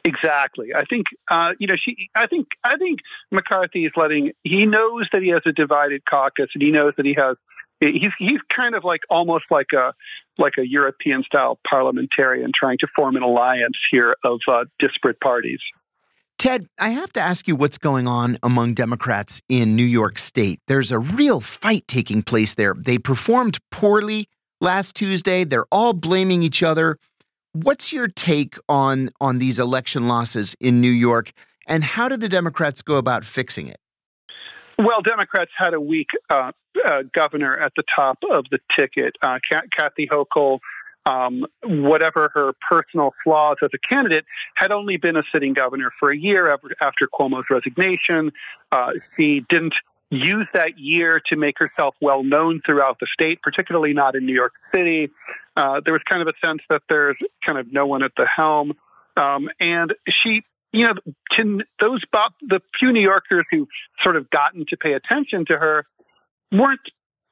Exactly. I think uh, you know. She. I think. I think McCarthy is letting. He knows that he has a divided caucus, and he knows that he has. He's. He's kind of like almost like a like a European style parliamentarian trying to form an alliance here of uh, disparate parties. Ted, I have to ask you what's going on among Democrats in New York State. There's a real fight taking place there. They performed poorly last Tuesday. They're all blaming each other. What's your take on on these election losses in New York, and how did the Democrats go about fixing it? Well, Democrats had a weak uh, uh, governor at the top of the ticket. Uh, Kathy Hochul, um, whatever her personal flaws as a candidate, had only been a sitting governor for a year after Cuomo's resignation. Uh, she didn't use that year to make herself well known throughout the state, particularly not in New York City. Uh, there was kind of a sense that there's kind of no one at the helm. Um, and she, you know, to those the few New Yorkers who sort of gotten to pay attention to her weren't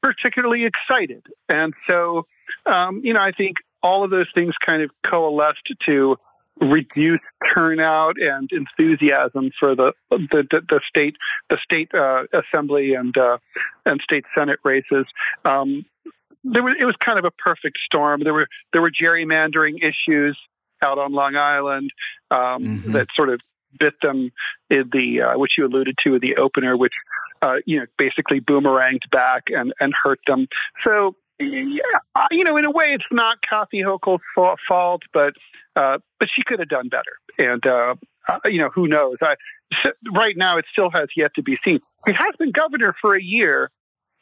particularly excited. And so, um, you know, I think all of those things kind of coalesced to reduce turnout and enthusiasm for the the, the state the state uh, assembly and uh, and state senate races. Um, there was it was kind of a perfect storm. There were there were gerrymandering issues out on Long Island um, mm-hmm. that sort of bit them in the uh, which you alluded to in the opener, which uh, you know basically boomeranged back and and hurt them. So. Yeah, you know, in a way, it's not Kathy Hochul's fault, but uh, but she could have done better. And, uh, you know, who knows? I, right now, it still has yet to be seen. She has been governor for a year,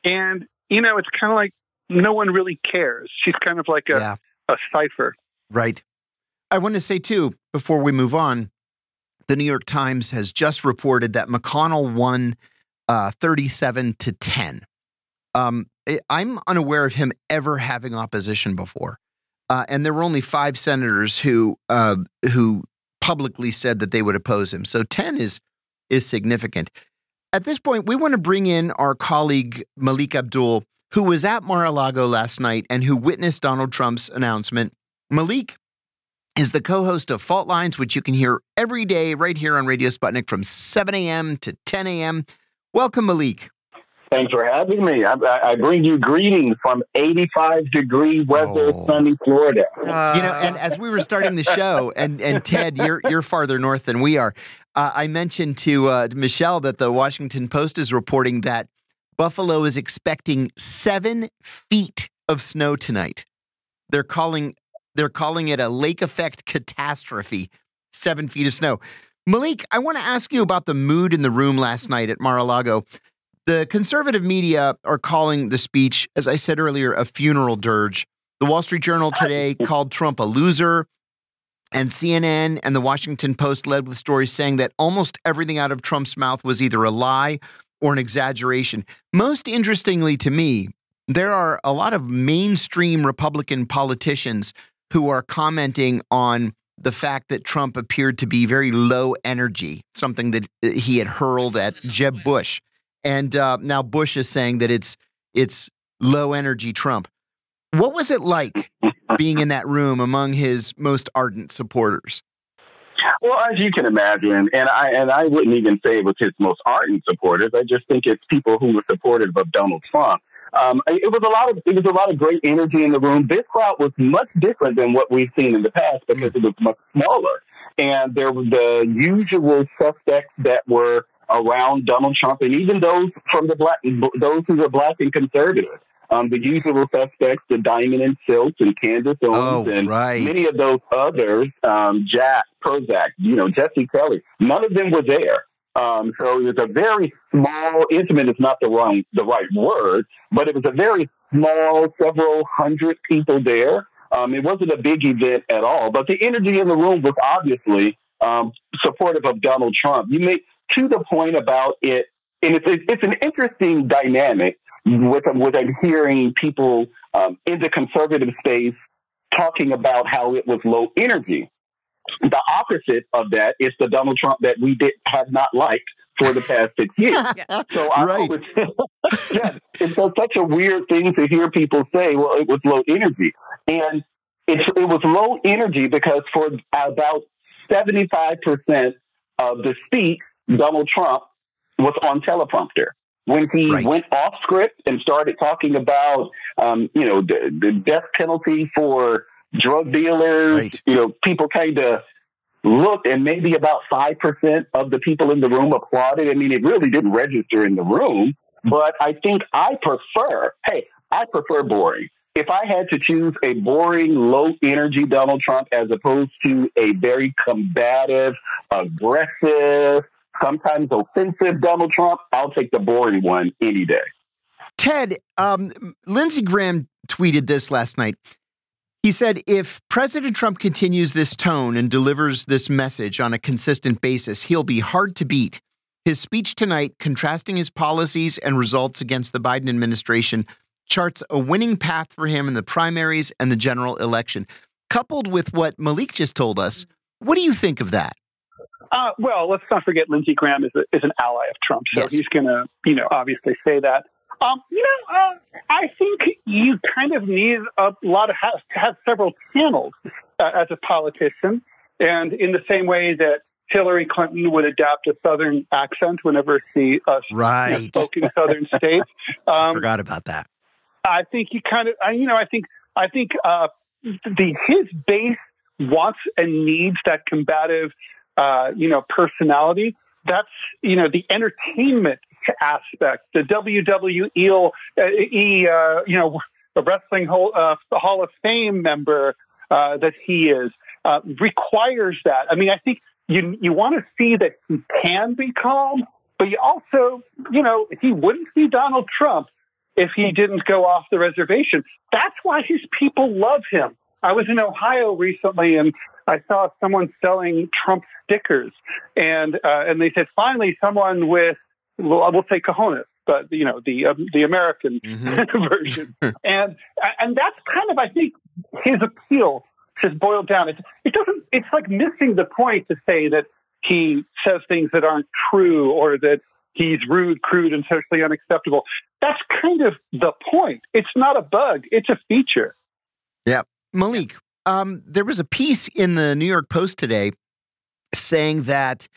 and, you know, it's kind of like no one really cares. She's kind of like a, yeah. a cipher. Right. I want to say, too, before we move on, the New York Times has just reported that McConnell won uh, thirty-seven to ten. Um I'm unaware of him ever having opposition before. Uh, and there were only five senators who uh, who publicly said that they would oppose him. So ten is is significant. At this point, we want to bring in our colleague, Melik Abdul, who was at Mar-a-Lago last night and who witnessed Donald Trump's announcement. Melik is the co-host of Fault Lines, which you can hear every day right here on Radio Sputnik from seven a.m. to ten a.m. Welcome, Melik. Thanks for having me. I, I bring you greetings from eighty-five degree weather, oh. sunny Florida. Uh, you know, and as we were starting the show, and, and Ted, you're you're farther north than we are. Uh, I mentioned to, uh, to Michelle that the Washington Post is reporting that Buffalo is expecting seven feet of snow tonight. They're calling they're calling it a lake effect catastrophe. Seven feet of snow. Melik, I want to ask you about the mood in the room last night at Mar-a-Lago. The conservative media are calling the speech, as I said earlier, a funeral dirge. The Wall Street Journal today called Trump a loser, and C N N and the Washington Post led with stories saying that almost everything out of Trump's mouth was either a lie or an exaggeration. Most interestingly to me, there are a lot of mainstream Republican politicians who are commenting on the fact that Trump appeared to be very low energy, something that he had hurled at Jeb Bush. And uh, now Bush is saying that it's it's low energy Trump. What was it like being in that room among his most ardent supporters? Well, as you can imagine, and I and I wouldn't even say it was his most ardent supporters. I just think it's people who were supportive of Donald Trump. Um, it was a lot of it was a lot of great energy in the room. This crowd was much different than what we've seen in the past because it was much smaller, and there were the usual suspects that were around Donald Trump, and even those from the black, those who were black and conservative. Um, the usual suspects, the Diamond and Silk and Candace Owens oh, and right. many of those others, um, Jack, Prozac, you know, Jesse Kelly, none of them were there. Um, so it was a very small, intimate is not the wrong, the right word, but it was a very small, several hundred people there. Um, it wasn't a big event at all, but the energy in the room was obviously um, supportive of Donald Trump. You make to the point about it, and it's, it's an interesting dynamic. With them, with them hearing people um, in the conservative space talking about how it was low energy. The opposite of that is the Donald Trump that we did have not liked for the past six years. yeah. So I right. was, yeah, it's such a weird thing to hear people say, well, it was low energy. And it, it was low energy because for about seventy-five percent of the speech, Donald Trump was on teleprompter. When he right. went off script and started talking about, um, you know, the, the death penalty for drug dealers, right. you know, people kind of looked and maybe about five percent of the people in the room applauded. I mean, it really didn't register in the room, but I think I prefer, hey, I prefer boring. If I had to choose a boring, low-energy Donald Trump as opposed to a very combative, aggressive, sometimes offensive Donald Trump, I'll take the boring one any day. Ted, um, Lindsey Graham tweeted this last night. He said, if President Trump continues this tone and delivers this message on a consistent basis, he'll be hard to beat. His speech tonight, contrasting his policies and results against the Biden administration, charts a winning path for him in the primaries and the general election. Coupled with what Melik just told us, what do you think of that? Uh, well, let's not forget Lindsey Graham is, a, is an ally of Trump, so yes. he's going to, you know, obviously say that. Um, you know, uh, I think you kind of need a lot of have, to have several channels uh, as a politician, and in the same way that Hillary Clinton would adapt a Southern accent whenever she uh, right. you know, spoke in Southern states. Um, I forgot about that. I think you kind of, I, you know, I think I think uh, the his base wants and needs that combative. Uh, you know, personality. That's, you know, the entertainment aspect, the W W E, uh, you know, the Wrestling Hall, uh, the Hall of Fame member uh, that he is, uh, requires that. I mean, I think you you want to see that he can be calm, but you also, you know, he wouldn't be Donald Trump if he didn't go off the reservation. That's why his people love him. I was in Ohio recently, and I saw someone selling Trump stickers, and uh, and they said, finally, someone with, we'll say cojones, but, you know, the um, the American mm-hmm. version. and and that's kind of, I think, his appeal just boiled down. It, it doesn't, it's like missing the point to say that he says things that aren't true or that he's rude, crude, and socially unacceptable. That's kind of the point. It's not a bug. It's a feature. Yeah. Melik, um, there was a piece in the New York Post today saying that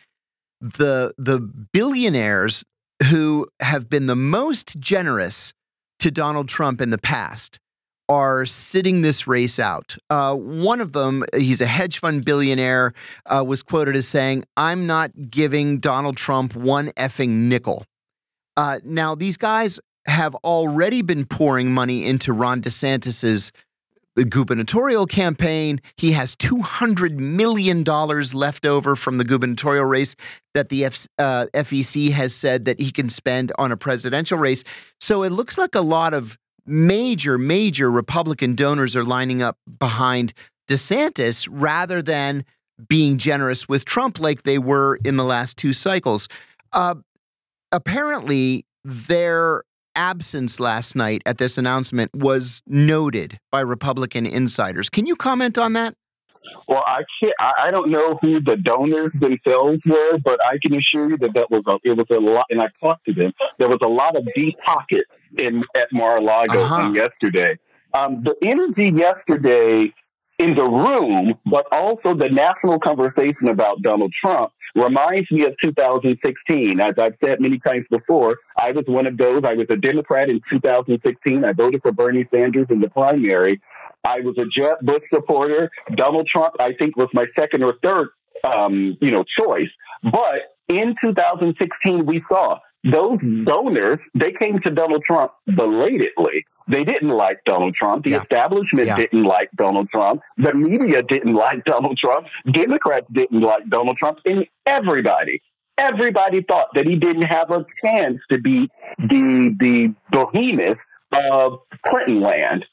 the the billionaires who have been the most generous to Donald Trump in the past are sitting this race out. Uh, one of them, he's a hedge fund billionaire, uh, was quoted as saying, "I'm not giving Donald Trump one effing nickel." Uh, now, these guys have already been pouring money into Ron DeSantis's the gubernatorial campaign. He has two hundred million dollars left over from the gubernatorial race that the F, uh, F E C has said that he can spend on a presidential race. So it looks like a lot of major, major Republican donors are lining up behind DeSantis rather than being generous with Trump like they were in the last two cycles. Uh, apparently, their absence last night at this announcement was noted by Republican insiders. Can you comment on that? Well, I can't. I don't know who the donors themselves were, but I can assure you that that was a, it was a lot. And I talked to them. There was a lot of deep pockets in at Mar-a-Lago uh-huh. yesterday. Um, the energy yesterday in the room, but also the national conversation about Donald Trump, reminds me of two thousand sixteen. As I've said many times before, I was one of those. I was a Democrat in two thousand sixteen. I voted for Bernie Sanders in the primary. I was a Jeb Bush supporter. Donald Trump, I think, was my second or third, um, you know, choice. But in two thousand sixteen, we saw those donors, they came to Donald Trump belatedly. They didn't like Donald Trump. The yeah. establishment yeah. didn't like Donald Trump. The media didn't like Donald Trump. Democrats didn't like Donald Trump. And everybody, everybody thought that he didn't have a chance to be the, the behemoth of Clinton land.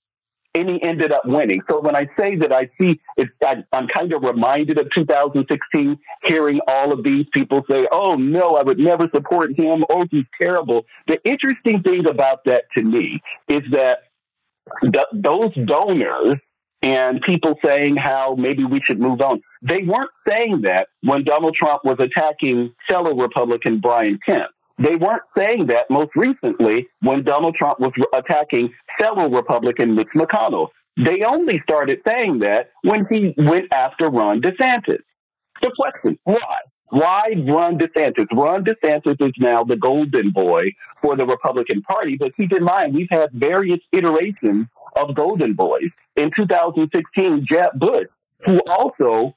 And he ended up winning. So when I say that I see, it's, I, I'm kind of reminded of two thousand sixteen, hearing all of these people say, oh, no, I would never support him. Oh, he's terrible. The interesting thing about that to me is that th- those donors and people saying how maybe we should move on, they weren't saying that when Donald Trump was attacking fellow Republican Brian Kemp. They weren't saying that most recently when Donald Trump was attacking fellow Republican Mitch McConnell. They only started saying that when he went after Ron DeSantis. The question, why? Why Ron DeSantis? Ron DeSantis is now the golden boy for the Republican Party, but keep in mind, we've had various iterations of golden boys. In two thousand sixteen, Jeb Bush, who also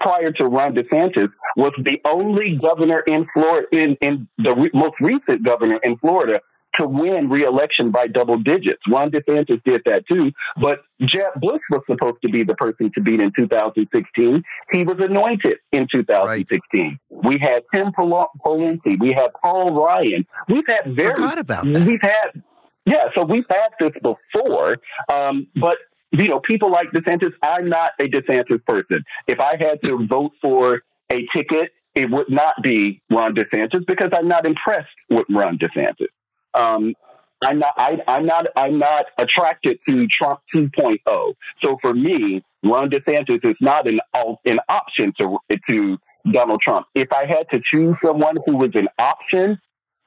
prior to Ron DeSantis, was the only governor in Florida, in, in the re- most recent governor in Florida, to win re-election by double digits. Ron DeSantis did that too, but Jeb Bush was supposed to be the person to beat in two thousand sixteen. He was anointed in two thousand sixteen. Right. We had Tim Pawlenty. We had Paul Ryan. We've had very. Forgot about that. We've had, yeah. So we've had this before, um, but. You know, people like DeSantis, I'm not a DeSantis person. If I had to vote for a ticket, it would not be Ron DeSantis because I'm not impressed with Ron DeSantis. Um, I'm not I, I'm not I'm not attracted to Trump two point oh. So for me, Ron DeSantis is not an an option to to Donald Trump. If I had to choose someone who was an option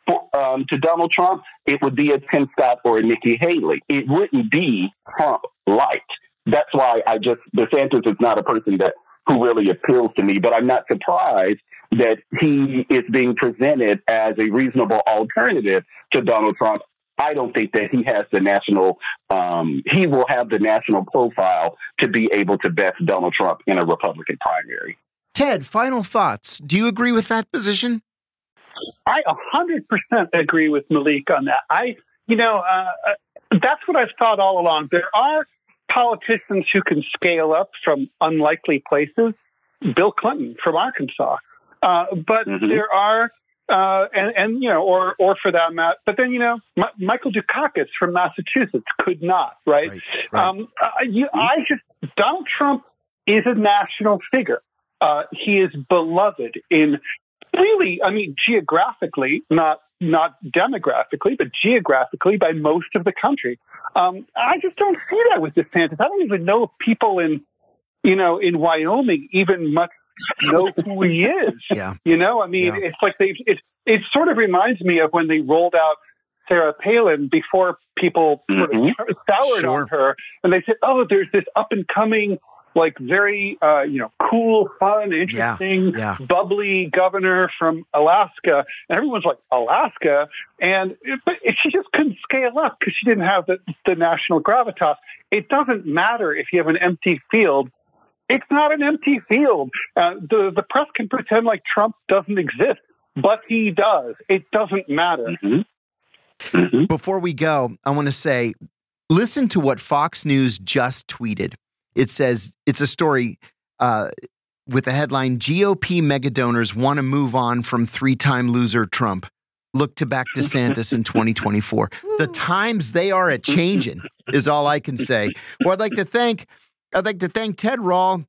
for, um, to Donald Trump, it would be a Tim Scott or a Nikki Haley. It wouldn't be Trump like. That's why I just DeSantis is not a person that who really appeals to me, but I'm not surprised that he is being presented as a reasonable alternative to Donald Trump. I don't think that he has the national um, he will have the national profile to be able to best Donald Trump in a Republican primary. Ted, final thoughts. Do you agree with that position? I one hundred percent agree with Melik on that. I, you know, uh, that's what I've thought all along. There are politicians who can scale up from unlikely places. Bill Clinton from Arkansas, uh, but mm-hmm. there are, uh, and, and you know, or or for that matter. But then you know, M- Michael Dukakis from Massachusetts could not, right? right, right. Um, uh, you, I just Donald Trump is a national figure. Uh, he is beloved in. Really, I mean, geographically, not not demographically, but geographically by most of the country. Um, I just don't see that with DeSantis. I don't even know if people in, you know, in Wyoming even much know who he is. Yeah. You know, I mean, yeah. it's like they it it sort of reminds me of when they rolled out Sarah Palin before people mm-hmm. sort of soured sure. on her, and they said, "Oh, there's this up and coming." Like very, uh, you know, cool, fun, interesting, yeah, yeah. bubbly governor from Alaska. And everyone's like, Alaska? And but she just couldn't scale up because she didn't have the, the national gravitas. It doesn't matter if you have an empty field. It's not an empty field. Uh, the, the press can pretend like Trump doesn't exist, but he does. It doesn't matter. Mm-hmm. Mm-hmm. Before we go, I want to say, listen to what Fox News just tweeted. It says it's a story uh, with the headline, G O P megadonors want to move on from three-time loser Trump. Look to back DeSantis in twenty twenty-four. The times they are a-changing is all I can say. Well, I'd like to thank I'd like to thank Ted Rall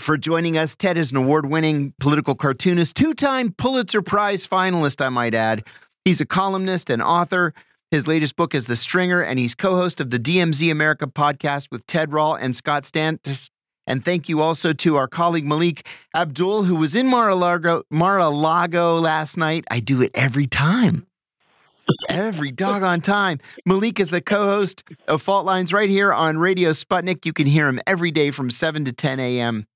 for joining us. Ted is an award-winning political cartoonist, two-time Pulitzer Prize finalist, I might add. He's a columnist and author. His latest book is The Stringer, and he's co-host of the D M Z America podcast with Ted Rall and Scott Stantis. And thank you also to our colleague Melik Abdul, who was in Mar-a-Lago, Mar-a-Lago last night. I do it every time. Every doggone time. Melik is the co-host of Fault Lines right here on Radio Sputnik. You can hear him every day from seven to ten a.m.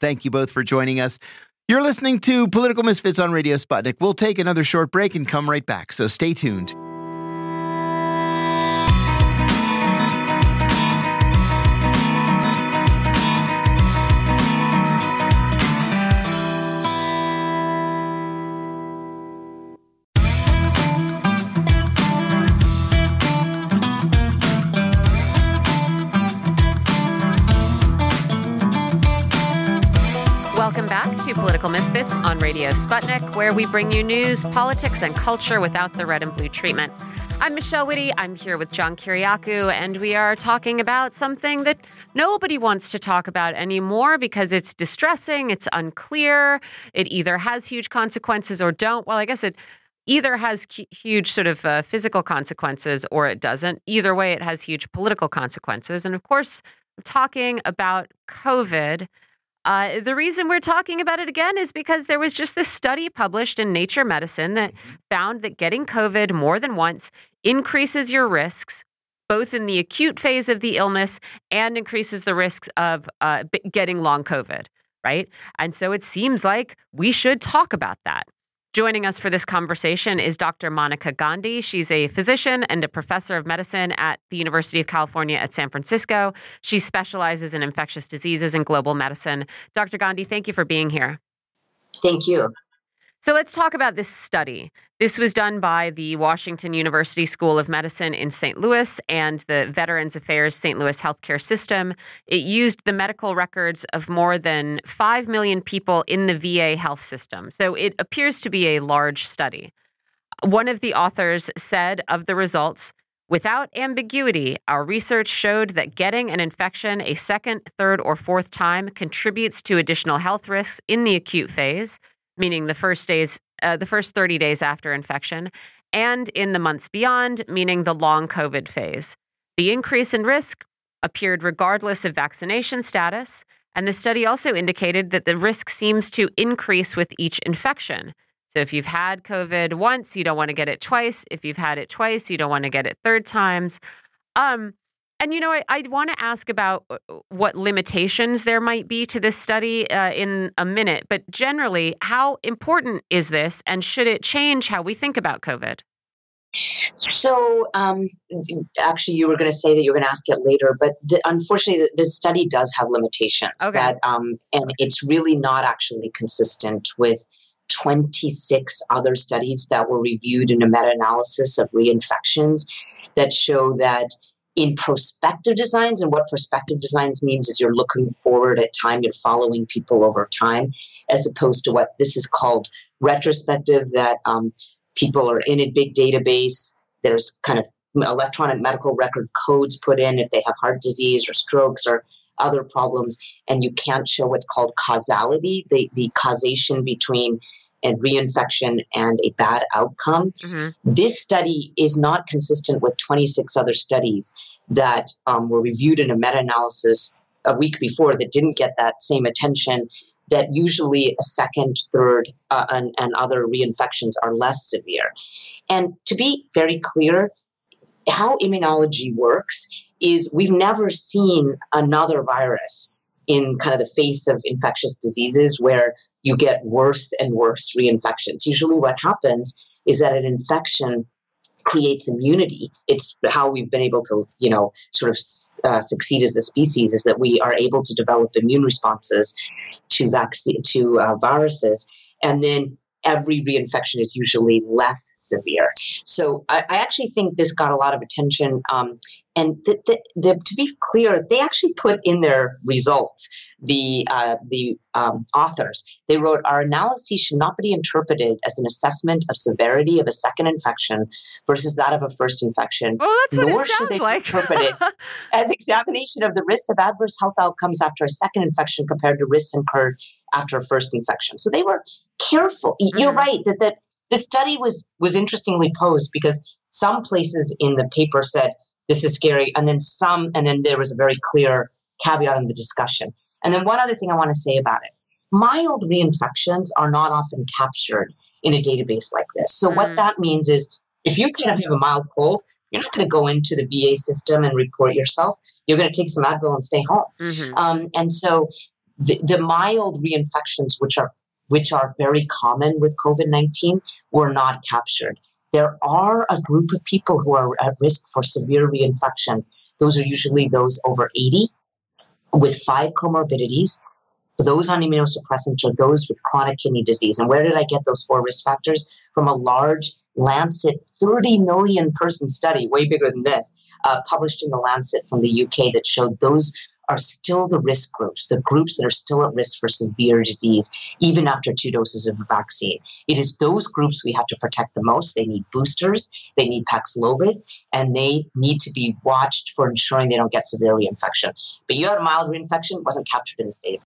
Thank you both for joining us. You're listening to Political Misfits on Radio Sputnik. We'll take another short break and come right back, so stay tuned. Political Misfits on Radio Sputnik, where we bring you news, politics, and culture without the red and blue treatment. I'm Michelle Witte. I'm here with John Kiriakou, and we are talking about something that nobody wants to talk about anymore because it's distressing, it's unclear, it either has huge consequences or don't. Well, I guess it either has huge sort of uh, physical consequences or it doesn't. Either way, it has huge political consequences. And of course, I'm talking about COVID. Uh, the reason we're talking about it again is because there was just this study published in Nature Medicine that found that getting COVID more than once increases your risks, both in the acute phase of the illness and increases the risks of uh, getting long COVID, right? And so it seems like we should talk about that. Joining us for this conversation is Doctor Monica Gandhi. She's a physician and a professor of medicine at the University of California at San Francisco. She specializes in infectious diseases and global medicine. Doctor Gandhi, thank you for being here. Thank you. So let's talk about this study. This was done by the Washington University School of Medicine in Saint Louis and the Veterans Affairs Saint Louis Healthcare System. It used the medical records of more than five million people in the V A health system. So it appears to be a large study. One of the authors said of the results, "Without ambiguity, our research showed that getting an infection a second, third, or fourth time contributes to additional health risks in the acute phase," meaning the first days, uh, the first thirty days after infection, and in the months beyond, meaning the long COVID phase. The increase in risk appeared regardless of vaccination status, and the study also indicated that the risk seems to increase with each infection. So if you've had COVID once, you don't want to get it twice. If you've had it twice, you don't want to get it third times. Um, And, you know, I, I want to ask about what limitations there might be to this study uh, in a minute. But generally, how important is this and should it change how we think about COVID? So um, actually, you were going to say that you were going to ask it later, but the, unfortunately, this study does have limitations. Okay. that, um, and it's really not actually consistent with twenty-six other studies that were reviewed in a meta-analysis of reinfections that show that in prospective designs, and what prospective designs means is you're looking forward at time, you're following people over time, as opposed to what this is called retrospective, that um, people are in a big database. There's kind of electronic medical record codes put in if they have heart disease or strokes or other problems, and you can't show what's called causality, the, the causation between and reinfection and a bad outcome. Mm-hmm. This study is not consistent with twenty-six other studies that um, were reviewed in a meta-analysis a week before that didn't get that same attention, that usually a second, third, uh, and, and other reinfections are less severe. And to be very clear, how immunology works is we've never seen another virus in kind of the face of infectious diseases where you get worse and worse reinfections. Usually what happens is that an infection creates immunity. It's how we've been able to, you know, sort of uh, succeed as a species, is that we are able to develop immune responses to vaccine, to uh, viruses. And then every reinfection is usually less severe. So I, I actually think this got a lot of attention. Um, and th- th- th- to be clear, they actually put in their results, the uh, the um, authors, they wrote, "Our analysis should not be interpreted as an assessment of severity of a second infection versus that of a first infection. Well, that's what nor it should they like. be interpreted as examination of the risks of adverse health outcomes after a second infection compared to risks incurred after a first infection." So they were careful. Mm-hmm. You're right that that. The study was was interestingly posed because some places in the paper said, this is scary, and then some, and then there was a very clear caveat in the discussion. And then one other thing I want to say about it. Mild reinfections are not often captured in a database like this. So mm. what that means is if you kind of have a mild cold, you're not going to go into the V A system and report yourself. You're going to take some Advil and stay home. Mm-hmm. Um, and so the, the mild reinfections, which are which are very common with COVID nineteen, were not captured. There are a group of people who are at risk for severe reinfection. Those are usually those over eighty with five comorbidities, those on immunosuppressants, or those with chronic kidney disease. And where did I get those four risk factors? From a large Lancet thirty million person study, way bigger than this, uh, published in the Lancet from the U K that showed those are still the risk groups, the groups that are still at risk for severe disease, even after two doses of the vaccine. It is those groups we have to protect the most. They need boosters, they need Paxlovid, and they need to be watched for ensuring they don't get severe reinfection. But you had a mild reinfection, wasn't captured in the state.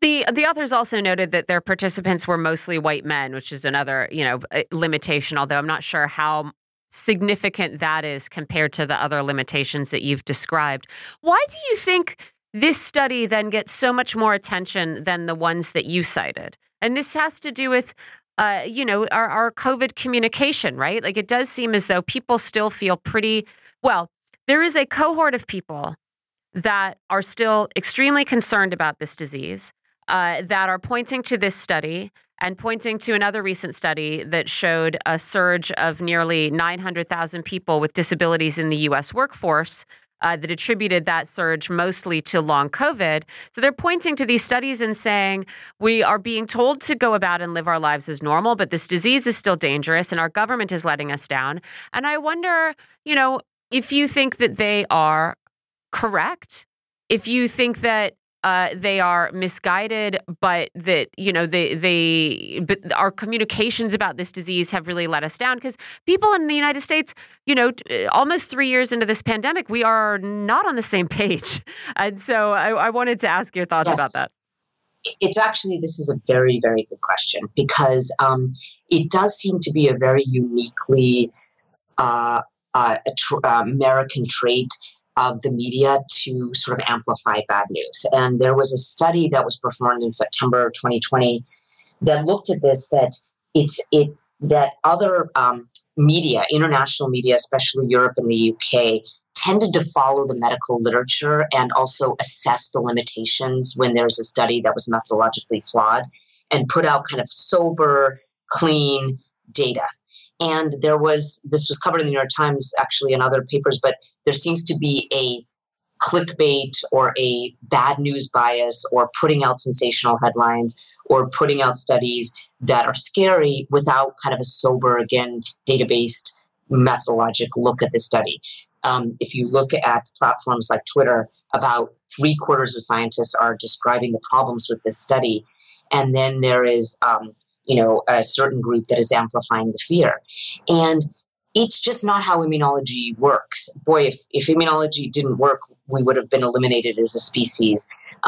The the authors also noted that their participants were mostly white men, which is another, you know, limitation, although I'm not sure how significant that is compared to the other limitations that you've described. Why do you think this study then gets so much more attention than the ones that you cited? And this has to do with, uh, you know, our, our COVID communication, right? Like, it does seem as though people still feel pretty, well, there is a cohort of people that are still extremely concerned about this disease, uh, that are pointing to this study and pointing to another recent study that showed a surge of nearly nine hundred thousand people with disabilities in the U S workforce uh, that attributed that surge mostly to long COVID. So they're pointing to these studies and saying, we are being told to go about and live our lives as normal, but this disease is still dangerous and our government is letting us down. And I wonder, you know, if you think that they are correct, if you think that Uh, they are misguided, but that, you know, they, they, but our communications about this disease have really let us down, because people in the United States, you know, almost three years into this pandemic, we are not on the same page. And so I, I wanted to ask your thoughts yeah. about that. It's actually, this is a very, very good question, because um, it does seem to be a very uniquely uh, uh, tr- American trait of the media to sort of amplify bad news. And there was a study that was performed in September twenty twenty that looked at this, that it's it that other um, media, international media, especially Europe and the U K, tended to follow the medical literature and also assess the limitations when there's a study that was methodologically flawed, and put out kind of sober, clean data. And there was, this was covered in the New York Times, actually, and other papers, but there seems to be a clickbait or a bad news bias, or putting out sensational headlines, or putting out studies that are scary without kind of a sober, again, data-based methodologic look at the study. Um, if you look at platforms like Twitter, about three quarters of scientists are describing the problems with this study. And then there is... Um, you know, a certain group that is amplifying the fear. And it's just not how immunology works. Boy, if, if immunology didn't work, we would have been eliminated as a species,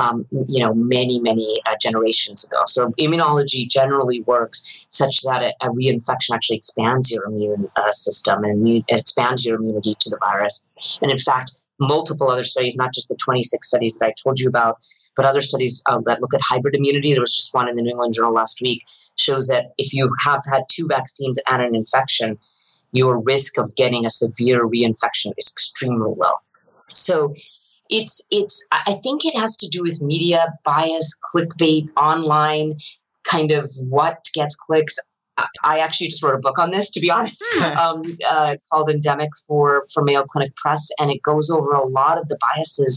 um, you know, many, many uh, generations ago. So immunology generally works such that a, a reinfection actually expands your immune uh, system and immune, expands your immunity to the virus. And in fact, multiple other studies, not just the twenty-six studies that I told you about, but other studies uh, that look at hybrid immunity, there was just one in the New England Journal last week, shows that if you have had two vaccines and an infection, your risk of getting a severe reinfection is extremely low. So it's it's I think it has to do with media bias, clickbait, online, kind of what gets clicks. I actually just wrote a book on this, to be honest, um, uh, called Endemic for, for Mayo Clinic Press, and it goes over a lot of the biases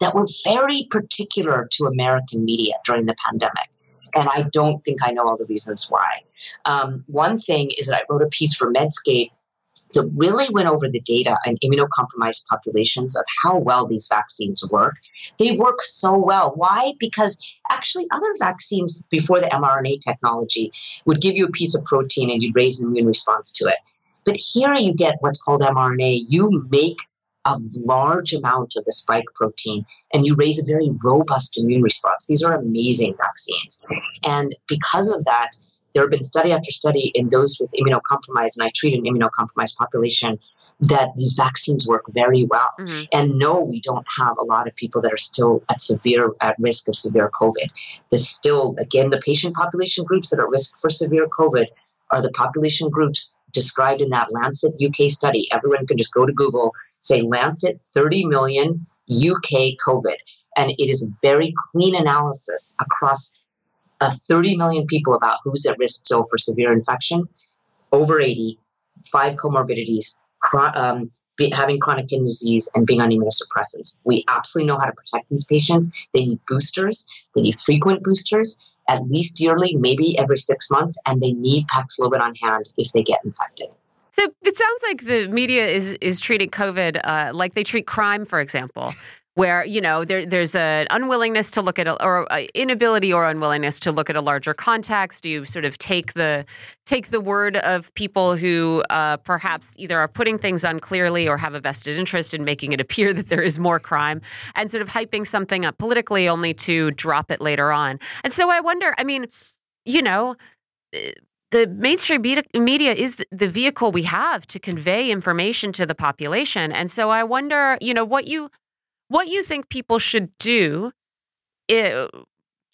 that were very particular to American media during the pandemic. And I don't think I know all the reasons why. Um, one thing is that I wrote a piece for Medscape that really went over the data in immunocompromised populations of how well these vaccines work. They work so well. Why? Because actually other vaccines before the mRNA technology would give you a piece of protein and you'd raise an immune response to it. But here you get what's called mRNA. You make a large amount of the spike protein, and you raise a very robust immune response. These are amazing vaccines. And because of that, There have been study after study in those with immunocompromise, and I treat an immunocompromised population, that these vaccines work very well. Mm-hmm. And no, we don't have a lot of people that are still at severe, at risk of severe COVID. There's still, again, the patient population groups that are at risk for severe COVID are the population groups described in that Lancet U K study. Everyone can just go to Google, say Lancet thirty million U K COVID. And it is a very clean analysis across uh, thirty million people about who's at risk still for severe infection, over eighty, five comorbidities, chron- um, be, having chronic kidney disease, and being on immunosuppressants. We absolutely know how to protect these patients. They need boosters. They need frequent boosters, at least yearly, maybe every six months, and they need Paxlovid on hand if they get infected. So it sounds like the media is is treating COVID uh, like they treat crime, for example, where, you know, there, there's an unwillingness to look at a, or a inability or unwillingness to look at a larger context. You sort of take the take the word of people who uh, perhaps either are putting things on clearly or have a vested interest in making it appear that there is more crime, and sort of hyping something up politically only to drop it later on. And so I wonder, I mean, you know, the mainstream media is the vehicle we have to convey information to the population. And so I wonder, you know, what you What you think people should do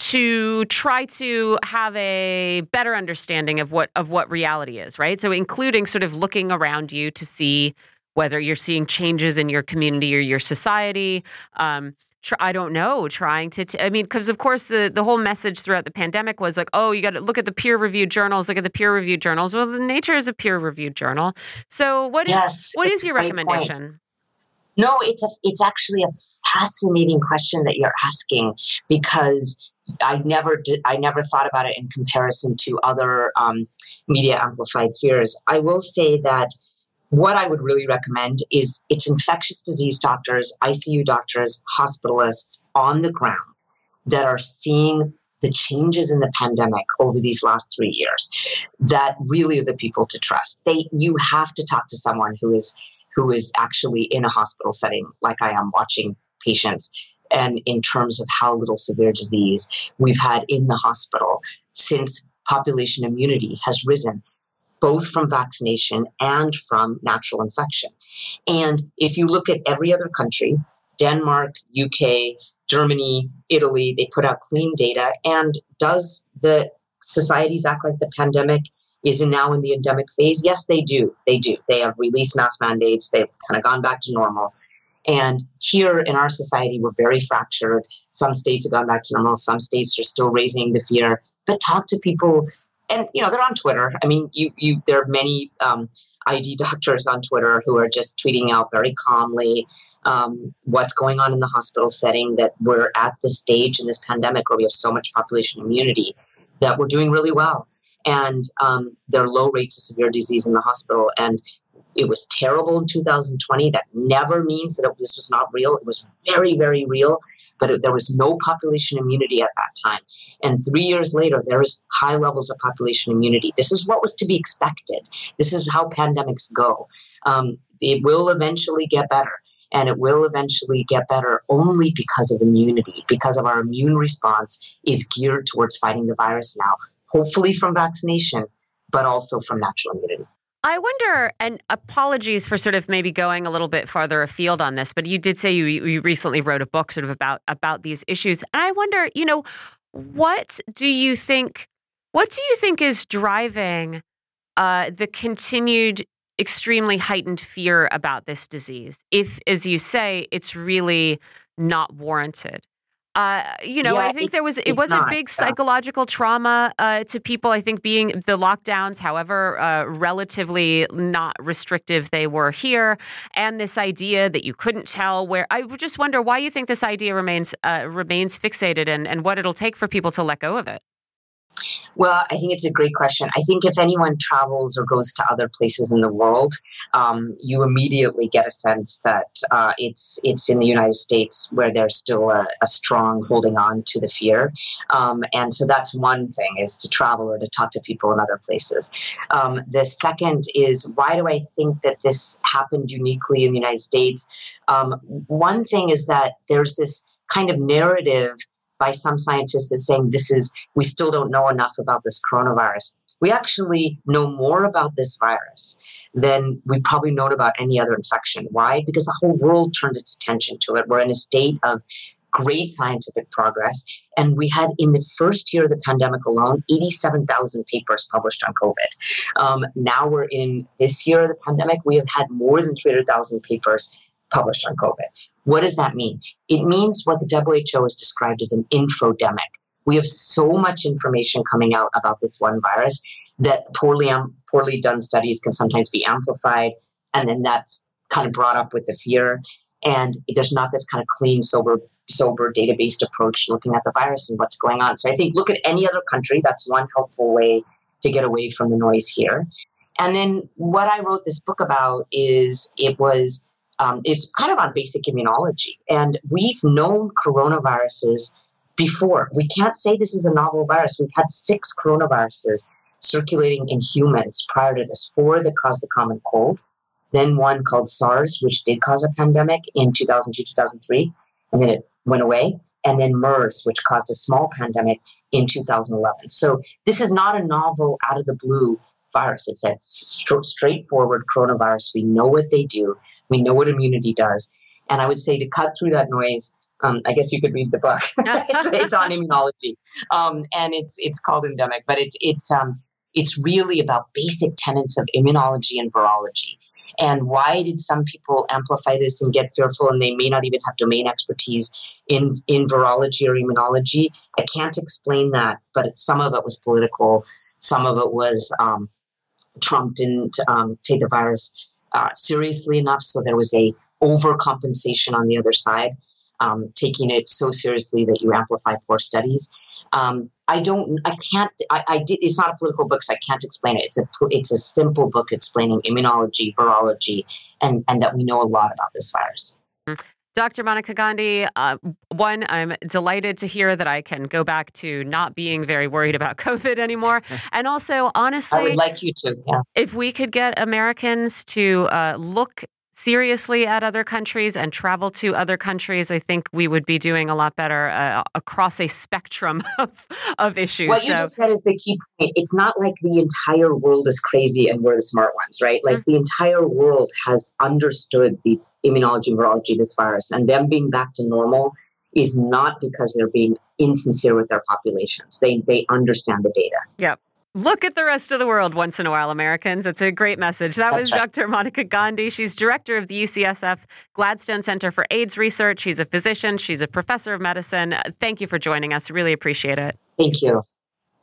to try to have a better understanding of what of what reality is, right? So including sort of looking around you to see whether you're seeing changes in your community or your society. Um, tr- I don't know, trying to t- I mean, because, of course, the, the whole message throughout the pandemic was like, oh, you got to look at the peer-reviewed journals, look at the peer-reviewed journals. Well, the Nature is a peer-reviewed journal. So what is, yes, what is your recommendation? Point. No, it's a, it's actually a fascinating question that you're asking, because I never did, I never thought about it in comparison to other um, media amplified fears. I will say that what I would really recommend is it's infectious disease doctors, I C U doctors, hospitalists on the ground that are seeing the changes in the pandemic over these last three years that really are the people to trust. They, you have to talk to someone who is who is actually in a hospital setting, like I am, watching patients. And in terms of how little severe disease we've had in the hospital since population immunity has risen, both from vaccination and from natural infection. And if you look at every other country, Denmark, U K, Germany, Italy, they put out clean data. And does the societies act like the pandemic is now in the endemic phase? Yes, they do. They do. They have released mask mandates. They've kind of gone back to normal. And here in our society, we're very fractured. Some states have gone back to normal. Some states are still raising the fear. But talk to people. And, you know, they're on Twitter. I mean, you you there are many um, I D doctors on Twitter who are just tweeting out very calmly um, what's going on in the hospital setting, that we're at the stage in this pandemic where we have so much population immunity that we're doing really well. And um, there are low rates of severe disease in the hospital. And it was terrible in two thousand twenty. That never means that it, this was not real. It was very, very real. But it, there was no population immunity at that time. And three years later, there is high levels of population immunity. This is what was to be expected. This is how pandemics go. Um, it will eventually get better. And it will eventually get better only because of immunity, because of our immune response is geared towards fighting the virus now. Hopefully from vaccination, but also from natural immunity. I wonder, and apologies for sort of maybe going a little bit farther afield on this, but you did say you, you recently wrote a book sort of about, about these issues. And I wonder, you know, what do you think, what do you think is driving uh, the continued extremely heightened fear about this disease, if, as you say, it's really not warranted? Uh, you know, yeah, I think there was it was not, a big psychological yeah. trauma uh, to people. I think being the lockdowns, however uh, relatively not restrictive they were here, and this idea that you couldn't tell where. I just wonder why you think this idea remains uh, remains fixated, and, and what it'll take for people to let go of it. Well, I think it's a great question. I think if anyone travels or goes to other places in the world, um, you immediately get a sense that uh, it's it's in the United States where there's still a, a strong holding on to the fear. Um, and so that's one thing, is to travel or to talk to people in other places. Um, the second is, why do I think that this happened uniquely in the United States? Um, one thing is that there's this kind of narrative by some scientists is saying this is, we still don't know enough about this coronavirus. we actually know more about this virus than we've probably known about any other infection. Why? Because the whole world turned its attention to it. We're in a state of great scientific progress. And we had, in the first year of the pandemic alone, eighty-seven thousand papers published on COVID. Um, now we're in this year of the pandemic, we have had more than three hundred thousand papers published on COVID. What does that mean? It means what the W H O has described as an infodemic. We have so much information coming out about this one virus that poorly um, poorly done studies can sometimes be amplified. And then that's kind of brought up with the fear. And there's not this kind of clean, sober, sober data-based approach looking at the virus and what's going on. So I think look at any other country. That's one helpful way to get away from the noise here. And then what I wrote this book about is it was um, it's kind of on basic immunology. And we've known coronaviruses before. We can't say this is a novel virus. We've had six coronaviruses circulating in humans prior to this, four that caused the common cold, then one called SARS, which did cause a pandemic in two thousand two, two thousand three, and then it went away, and then MERS, which caused a small pandemic in two thousand eleven. So this is not a novel, out-of-the-blue virus. It's a st- straightforward coronavirus. We know what they do. We know what immunity does. And I would say to cut through that noise, Um, I guess you could read the book. it's, it's on immunology, um, and it's it's called Endemic. But it's it's um, it's really about basic tenets of immunology and virology. And why did some people amplify this and get fearful, and they may not even have domain expertise in in virology or immunology? I can't explain that. But it, some of it was political. Some of it was um, Trump didn't um, take the virus uh, seriously enough, so there was a overcompensation on the other side. Um, taking it so seriously that you amplify poor studies. Um, I don't, I can't, I, I did, it's not a political book, so I can't explain it. It's a, it's a simple book explaining immunology, virology, and, and that we know a lot about this virus. Mm-hmm. Doctor Monica Gandhi, uh, one, I'm delighted to hear that I can go back to not being very worried about COVID anymore. And also, honestly, I would like you to, yeah. If we could get Americans to uh, look seriously at other countries and travel to other countries, I think we would be doing a lot better uh, across a spectrum of, of issues. What so. you just said is the key point. It's not like the entire world is crazy and we're the smart ones, right? Like mm-hmm. the entire world has understood the immunology and virology of this virus, and them being back to normal is not because they're being insincere with their populations. They they understand the data. Yep. Look at the rest of the world once in a while, Americans. It's a great message. That was Doctor Monica Gandhi. She's director of the U C S F Gladstone Center for AIDS Research. She's a physician. She's a professor of medicine. Thank you for joining us. Really appreciate it. Thank you.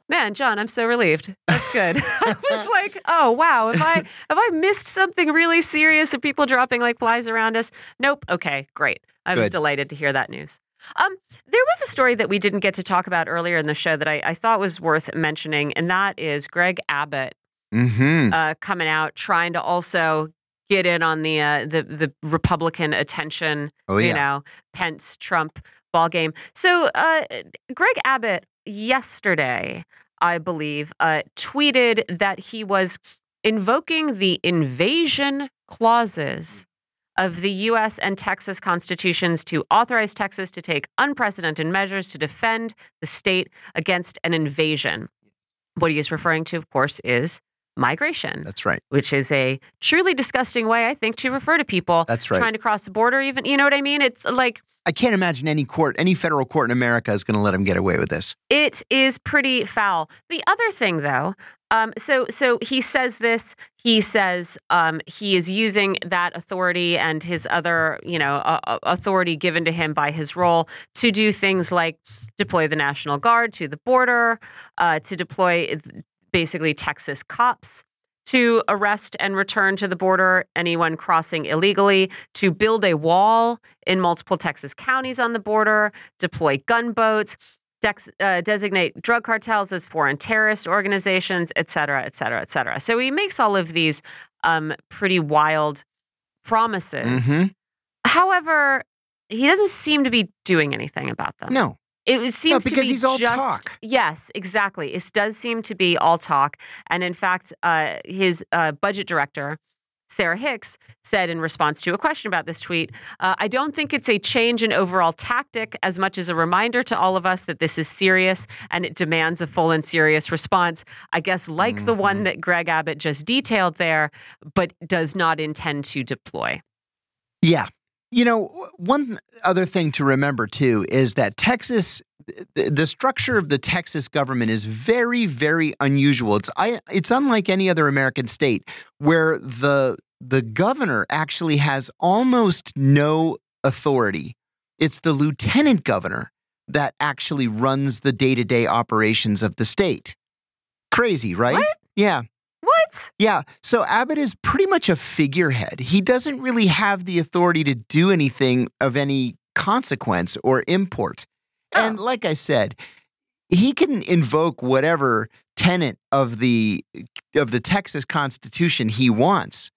Man, John, I'm so relieved. That's good. I was like, oh, wow, have I have I missed something really serious of people dropping like flies around us? Nope. Okay, great. I was good. Delighted to hear that news. Um, there was a story that we didn't get to talk about earlier in the show that I, I thought was worth mentioning, and that is Greg Abbott mm-hmm. uh, coming out, trying to also get in on the uh, the, the Republican attention, oh, yeah. you know, Pence-Trump ballgame. So uh, Greg Abbott yesterday, I believe, uh, tweeted that he was invoking the invasion clauses of the U S and Texas constitutions to authorize Texas to take unprecedented measures to defend the state against an invasion. What he is referring to, of course, is migration. That's right. Which is a truly disgusting way, I think, to refer to people That's right. trying to cross the border even. You know what I mean? It's like... I can't imagine any court, any federal court in America is going to let him get away with this. It is pretty foul. The other thing, though, um, so so he says this. He says um, he is using that authority and his other, you know, uh, authority given to him by his role to do things like deploy the National Guard to the border, uh, to deploy basically Texas cops to arrest and return to the border anyone crossing illegally, to build a wall in multiple Texas counties on the border, deploy gunboats, dex- uh, designate drug cartels as foreign terrorist organizations, et cetera, et cetera, et cetera. So he makes all of these um, pretty wild promises. Mm-hmm. However, he doesn't seem to be doing anything about them. No. It seems no, because to be he's all just, talk. Yes, exactly. It does seem to be all talk. And in fact, uh, his uh, budget director Sarah Hicks said in response to a question about this tweet, uh, I don't think it's a change in overall tactic as much as a reminder to all of us that this is serious and it demands a full and serious response. I guess like mm-hmm. the one that Greg Abbott just detailed there, but does not intend to deploy. Yeah. You know, one other thing to remember, too, is that Texas, the structure of the Texas government is very, very unusual. It's I, it's unlike any other American state where the the governor actually has almost no authority. It's the lieutenant governor that actually runs the day-to-day operations of the state. Crazy, right? What? Yeah. What? Yeah. So Abbott is pretty much a figurehead. He doesn't really have the authority to do anything of any consequence or import. Oh. And like I said, he can invoke whatever tenet of the of the Texas Constitution he wants.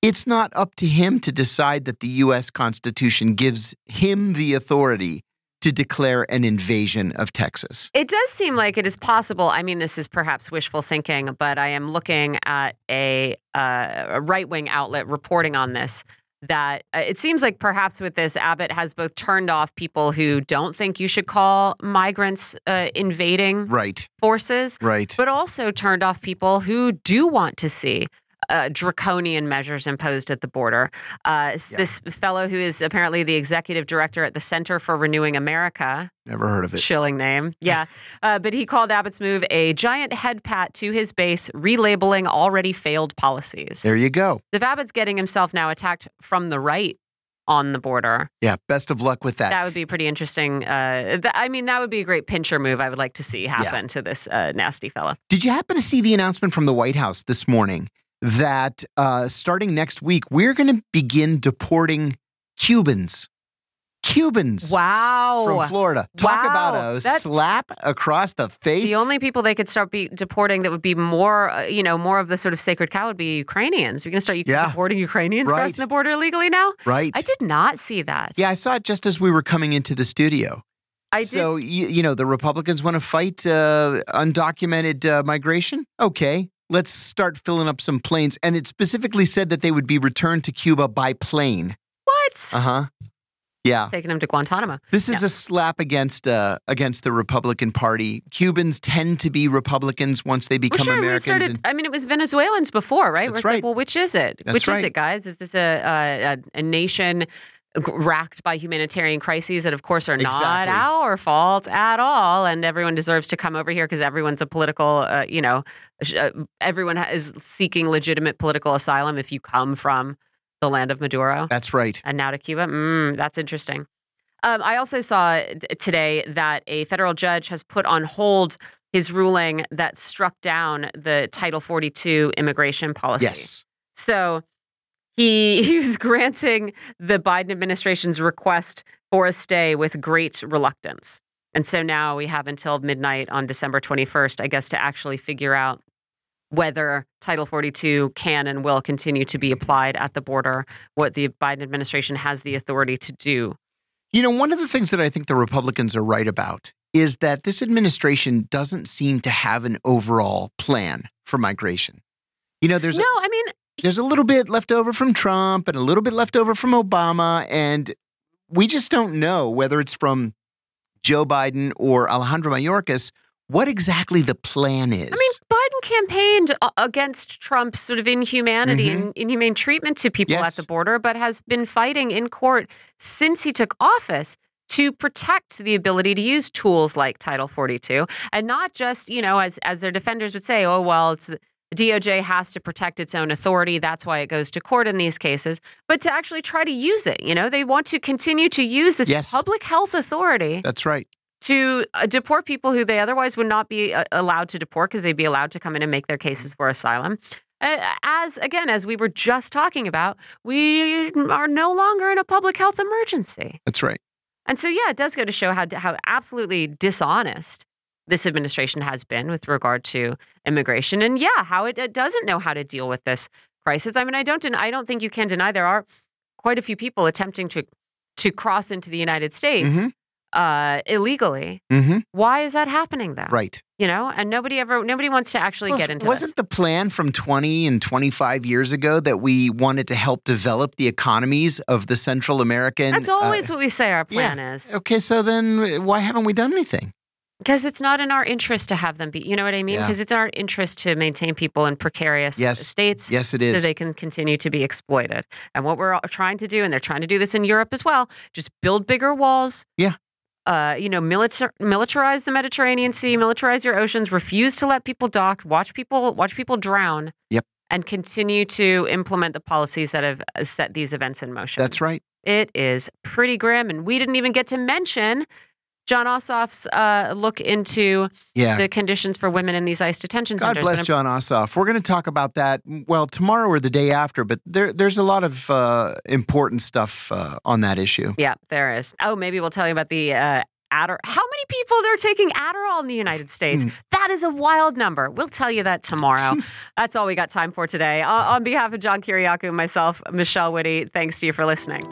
It's not up to him to decide that the U S Constitution gives him the authority to declare an invasion of Texas. It does seem like it is possible. I mean, this is perhaps wishful thinking, but I am looking at a, uh, a right-wing outlet reporting on this, that uh, it seems like perhaps with this, Abbott has both turned off people who don't think you should call migrants uh, invading right. forces, right. but also turned off people who do want to see Uh, draconian measures imposed at the border. Uh, yeah. This fellow who is apparently the executive director at the Center for Renewing America. Never heard of it. Chilling name. Yeah. uh, but he called Abbott's move a giant head pat to his base, relabeling already failed policies. There you go. If Abbott's getting himself now attacked from the right on the border. Yeah. Best of luck with that. That would be pretty interesting. Uh, th- I mean, that would be a great pincher move I would like to see happen yeah. to this uh, nasty fellow. Did you happen to see the announcement from the White House this morning that uh, starting next week, we're going to begin deporting Cubans. Cubans. Wow. From Florida. Talk wow. about a That's slap across the face. The only people they could start be deporting that would be more, uh, you know, more of the sort of sacred cow would be Ukrainians. We're going to start yeah. deporting Ukrainians right. crossing the border illegally now? Right. I did not see that. Yeah, I saw it just as we were coming into the studio. I so, did. You, you know, the Republicans want to fight uh, undocumented uh, migration? Okay. Let's start filling up some planes. And it specifically said that they would be returned to Cuba by plane. What? Uh-huh. Yeah. Taking them to Guantanamo. This is yeah. a slap against uh, against the Republican Party. Cubans tend to be Republicans once they become well, sure, Americans. We started, and, I mean, it was Venezuelans before, right? That's Where it's right. like, well, which is it? That's which right. is it, guys? Is this a a, a nation racked by humanitarian crises that, of course, are not exactly. our fault at all. And everyone deserves to come over here because everyone's a political, uh, you know, uh, everyone is seeking legitimate political asylum if you come from the land of Maduro. That's right. And now to Cuba. Mm, that's interesting. Um, I also saw today that a federal judge has put on hold his ruling that struck down the Title forty-two immigration policy. Yes. So He, he was granting the Biden administration's request for a stay with great reluctance. And so now we have until midnight on December twenty-first, I guess, to actually figure out whether Title forty-two can and will continue to be applied at the border, what the Biden administration has the authority to do. You know, one of the things that I think the Republicans are right about is that this administration doesn't seem to have an overall plan for migration. You know, there's no, a- I mean. There's a little bit left over from Trump and a little bit left over from Obama, and we just don't know whether it's from Joe Biden or Alejandro Mayorkas what exactly the plan is. I mean, Biden campaigned against Trump's sort of inhumanity mm-hmm. and inhumane treatment to people yes. at the border, but has been fighting in court since he took office to protect the ability to use tools like Title forty-two, and not just, you know, as as their defenders would say, oh, well, it's the D O J has to protect its own authority. That's why it goes to court in these cases. But to actually try to use it, you know, they want to continue to use this yes. public health authority. That's right. To uh, deport people who they otherwise would not be uh, allowed to deport because they'd be allowed to come in and make their cases for asylum. Uh, as again, as we were just talking about, we are no longer in a public health emergency. That's right. And so, yeah, it does go to show how how absolutely dishonest this administration has been with regard to immigration and, yeah, how it, it doesn't know how to deal with this crisis. I mean, I don't I don't think you can deny there are quite a few people attempting to to cross into the United States mm-hmm. uh, illegally. Mm-hmm. Why is that happening though? Right. You know, and nobody ever, nobody wants to actually Plus, get into wasn't this. The plan from twenty and twenty-five years ago that we wanted to help develop the economies of the Central American? That's always uh, what we say our plan yeah. is. Okay, so then why haven't we done anything? Because it's not in our interest to have them be, you know what I mean? Because yeah. it's in our interest to maintain people in precarious yes. states. Yes, it is. So they can continue to be exploited. And what we're trying to do, and they're trying to do this in Europe as well, just build bigger walls. Yeah. Uh, you know, militar- militarize the Mediterranean Sea, militarize your oceans, refuse to let people dock, watch people watch people drown. Yep. And continue to implement the policies that have set these events in motion. That's right. It is pretty grim. And we didn't even get to mention John Ossoff's uh, look into yeah. the conditions for women in these ICE detention God centers. God bless John Ossoff. We're going to talk about that, well, tomorrow or the day after, but there, there's a lot of uh, important stuff uh, on that issue. Yeah, there is. Oh, maybe we'll tell you about the uh, Adderall. How many people are taking Adderall in the United States? Mm. That is a wild number. We'll tell you that tomorrow. That's all we got time for today. On behalf of John Kiriakou and myself, Michelle Witte, thanks to you for listening.